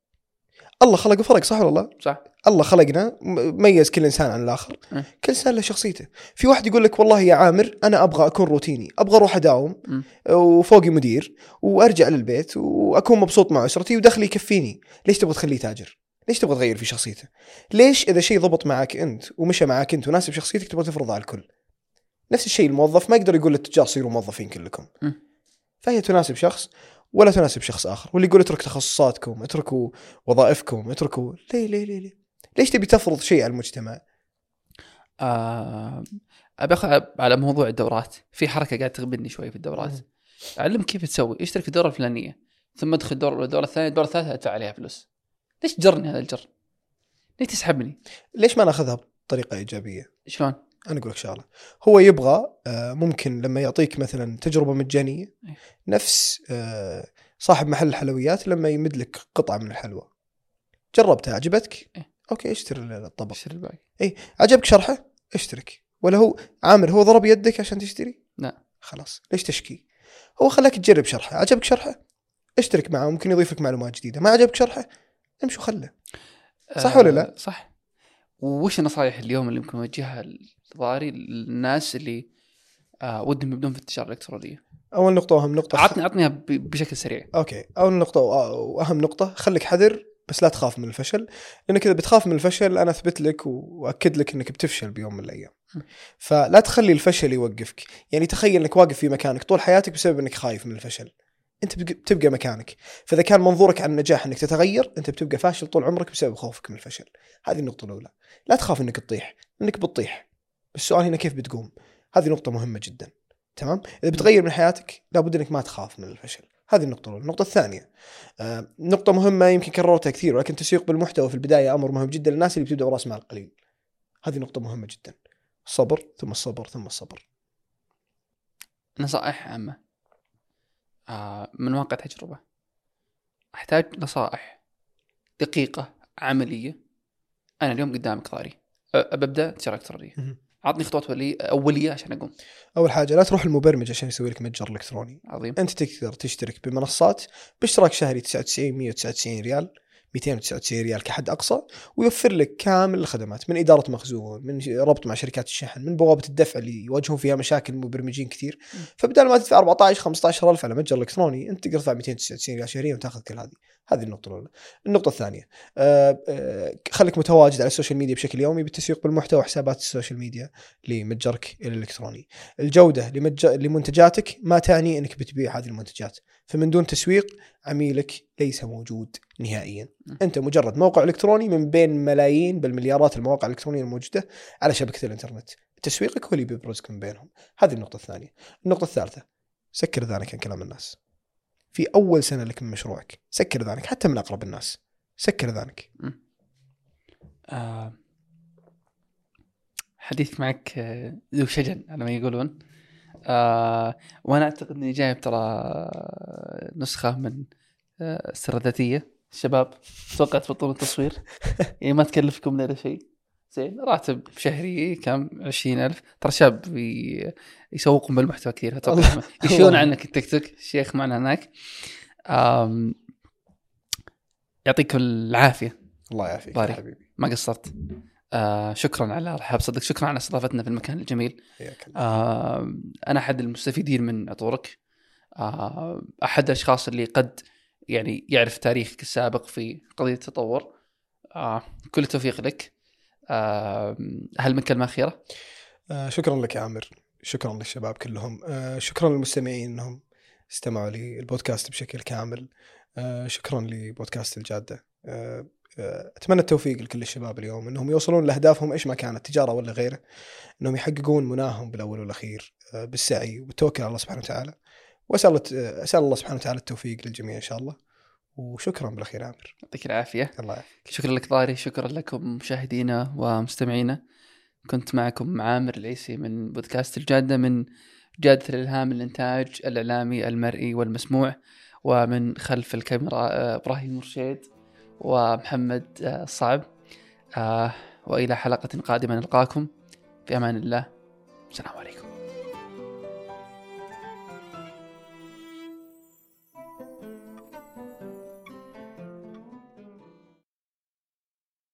الله خلق فرق، صح ولا لا؟ صح. الله خلقنا ميز كل إنسان عن الآخر. كل إنسان له شخصيته. في واحد يقول لك والله يا عامر أنا أبغى أكون روتيني، أبغى أروح أداوم وفوقي مدير وأرجع للبيت وأكون مبسوط مع أسرتي ودخلي يكفيني. ليش تبغى تخليه تاجر؟ ليش تبغى تغير في شخصيته؟ ليش إذا شيء ضبط معك أنت ومشى معك أنت وناسب شخصيتك تبغى تفرضه على الكل؟ نفس الشيء الموظف ما يقدر يقول للتجار صيروا موظفين كلكم. فهي تناسب شخص ولا تناسب شخص آخر. واللي يقول اترك تخصصاتكم، اتركوا وظائفكم، اتركوا. ليه ليه ليه ليه؟ ليش تبي تفرض شيء على المجتمع؟ أبأخذ على موضوع الدورات. في حركة قاعد تغبني شوي في الدورات. أعلم كيف تسوي، اشترك في الدورة الفلانية، ثم ادخل الدورة الثانية، الدورة الثالثة أدفع عليها فلوس. ليش جرني هذا الجر؟ ليه تسحبني؟ ليش ما ناخذها بطريقة إيجابية؟ شلون؟ أنا أقول لك شغلة. هو يبغى ممكن لما يعطيك مثلا تجربة مجانية، نفس صاحب محل الحلويات لما يمد لك قطعة من الحلوى، جربتها عجبتك، أوكي اشتري الطبق، اشتري الباقي. إيه عجبك شرحه، اشترك. ولا هو عامر هو ضرب يدك عشان تشتري؟ لا خلاص، ليش تشكي؟ هو خلاك تجرب شرحه، عجبك شرحه اشترك معه، ممكن يضيفك معلومات جديدة. ما عجبك شرحه امشي وخله. صح ولا لا؟ صح. وش النصائح اليوم اللي ممكن نوجهها ضاري للناس اللي ودهم يبدون في التجارة الإلكترونية؟ أول نقطة وأهم نقطة، عطنيها بشكل سريع. أوكي، أول نقطة وأهم نقطة، خليك حذر بس لا تخاف من الفشل، لأنك إذا بتخاف من الفشل أنا أثبت لك وأكد لك أنك بتفشل بيوم من الأيام. فلا تخلي الفشل يوقفك. يعني تخيل أنك واقف في مكانك طول حياتك بسبب أنك خايف من الفشل. أنت بتبقى مكانك. فإذا كان منظورك عن النجاح أنك تتغير، أنت بتبقى فاشل طول عمرك بسبب خوفك من الفشل. هذه النقطة الأولى. لا تخاف أنك تطيح، أنك بتطيح. السؤال هنا كيف بتقوم؟ هذه نقطة مهمة جدا. تمام؟ إذا بتغير من حياتك لابد أنك ما تخاف من الفشل. هذه النقطة الأولى. النقطة الثانية، نقطة مهمة يمكن كررتها كثير، ولكن تسويق بالمحتوى في البداية أمر مهم جدا للناس اللي بتبدأ براس مال قليل. هذه نقطة مهمة جدا. الصبر ثم الصبر ثم الصبر. نصائح عامة من واقع تجربة. أحتاج نصائح دقيقة عملية. أنا اليوم قدامك ضاري، أبدأ تجارة إلكترونية، عطني خطوات أولية عشان أقوم. أول حاجة لا تروح المبرمج عشان يسوي لك متجر إلكتروني. عظيم. أنت تقدر تشترك بمنصات باشتراك شهري 99 199 ريال 299 ريال كحد أقصى، ويوفر لك كامل الخدمات، من إدارة مخزون، من ربط مع شركات الشحن، من بوابة الدفع اللي يواجهون فيها مشاكل مبرمجين كثير. فبدل ما تدفع 14-15 ألف على متجر إلكتروني، أنت تقدر تدفع 299 ريال شهريا وتأخذ كل هذه. هذه النقطة الأولى. النقطة الثانية، خليك متواجد على السوشيال ميديا بشكل يومي بالتسويق بالمحتوى، حسابات السوشيال ميديا لمتجرك الإلكتروني. الجودة لمنتجاتك ما تعني أنك بتبيع هذه المنتجات. فمن دون تسويق عميلك ليس موجود نهائيا. أنت مجرد موقع إلكتروني من بين ملايين بل مليارات المواقع الإلكترونية الموجودة على شبكة الإنترنت. تسويقك هو اللي بيبرزك من بينهم. هذه النقطة الثانية. النقطة الثالثة، سكر ذلك عن كلام الناس. في أول سنة لك من مشروعك سكر ذلك، حتى من أقرب الناس سكر ذلك. حديث معك ذو شجن على ما يقولون. وأنا أعتقد أني جايب ترى نسخة من السر الذاتية. الشباب توقعت بطولة التصوير يعني ما تكلفكم ولا شيء، زين راتب شهري كم؟ 20,000. ترى شاب يسوقون بالمحتوى كثير، فتوقع يشون عنك التيك توك. الشيخ معنا هناك. يعطيك العافية. الله يعافيك حبيبي، ما قصرت. شكرا على رحاب صدق، شكرا على استضافتنا في المكان الجميل. أنا أحد المستفيدين من عطورك، أحد الأشخاص اللي قد يعني يعرف تاريخك السابق في قضية التطور. كل التوفيق لك. هل منك الماخيرة؟ شكرا لك يا عامر، شكرا للشباب كلهم، شكرا للمستمعين أنهم استمعوا للبودكاست بشكل كامل، شكرا لبودكاست الجادة. أتمنى التوفيق لكل الشباب اليوم، أنهم يوصلون لأهدافهم إيش ما كانت، تجارة ولا غيره، أنهم يحققون مناهم بالأول والأخير بالسعي والتوكل على الله سبحانه وتعالى. وأسأل الله سبحانه وتعالى التوفيق للجميع إن شاء الله، وشكرا بالأخير عامر. يعطيك العافية. الله يعافيك. شكرا لك ضاري، شكرا لكم مشاهدينا ومستمعينا. كنت معكم عامر العيسي من بودكاست الجادة، من جادة الإلهام، الإنتاج الإعلامي المرئي والمسموع، ومن خلف الكاميرا إبراهيم مرشيد ومحمد صعب. وإلى حلقة قادمة نلقاكم، في أمان الله، السلام عليكم.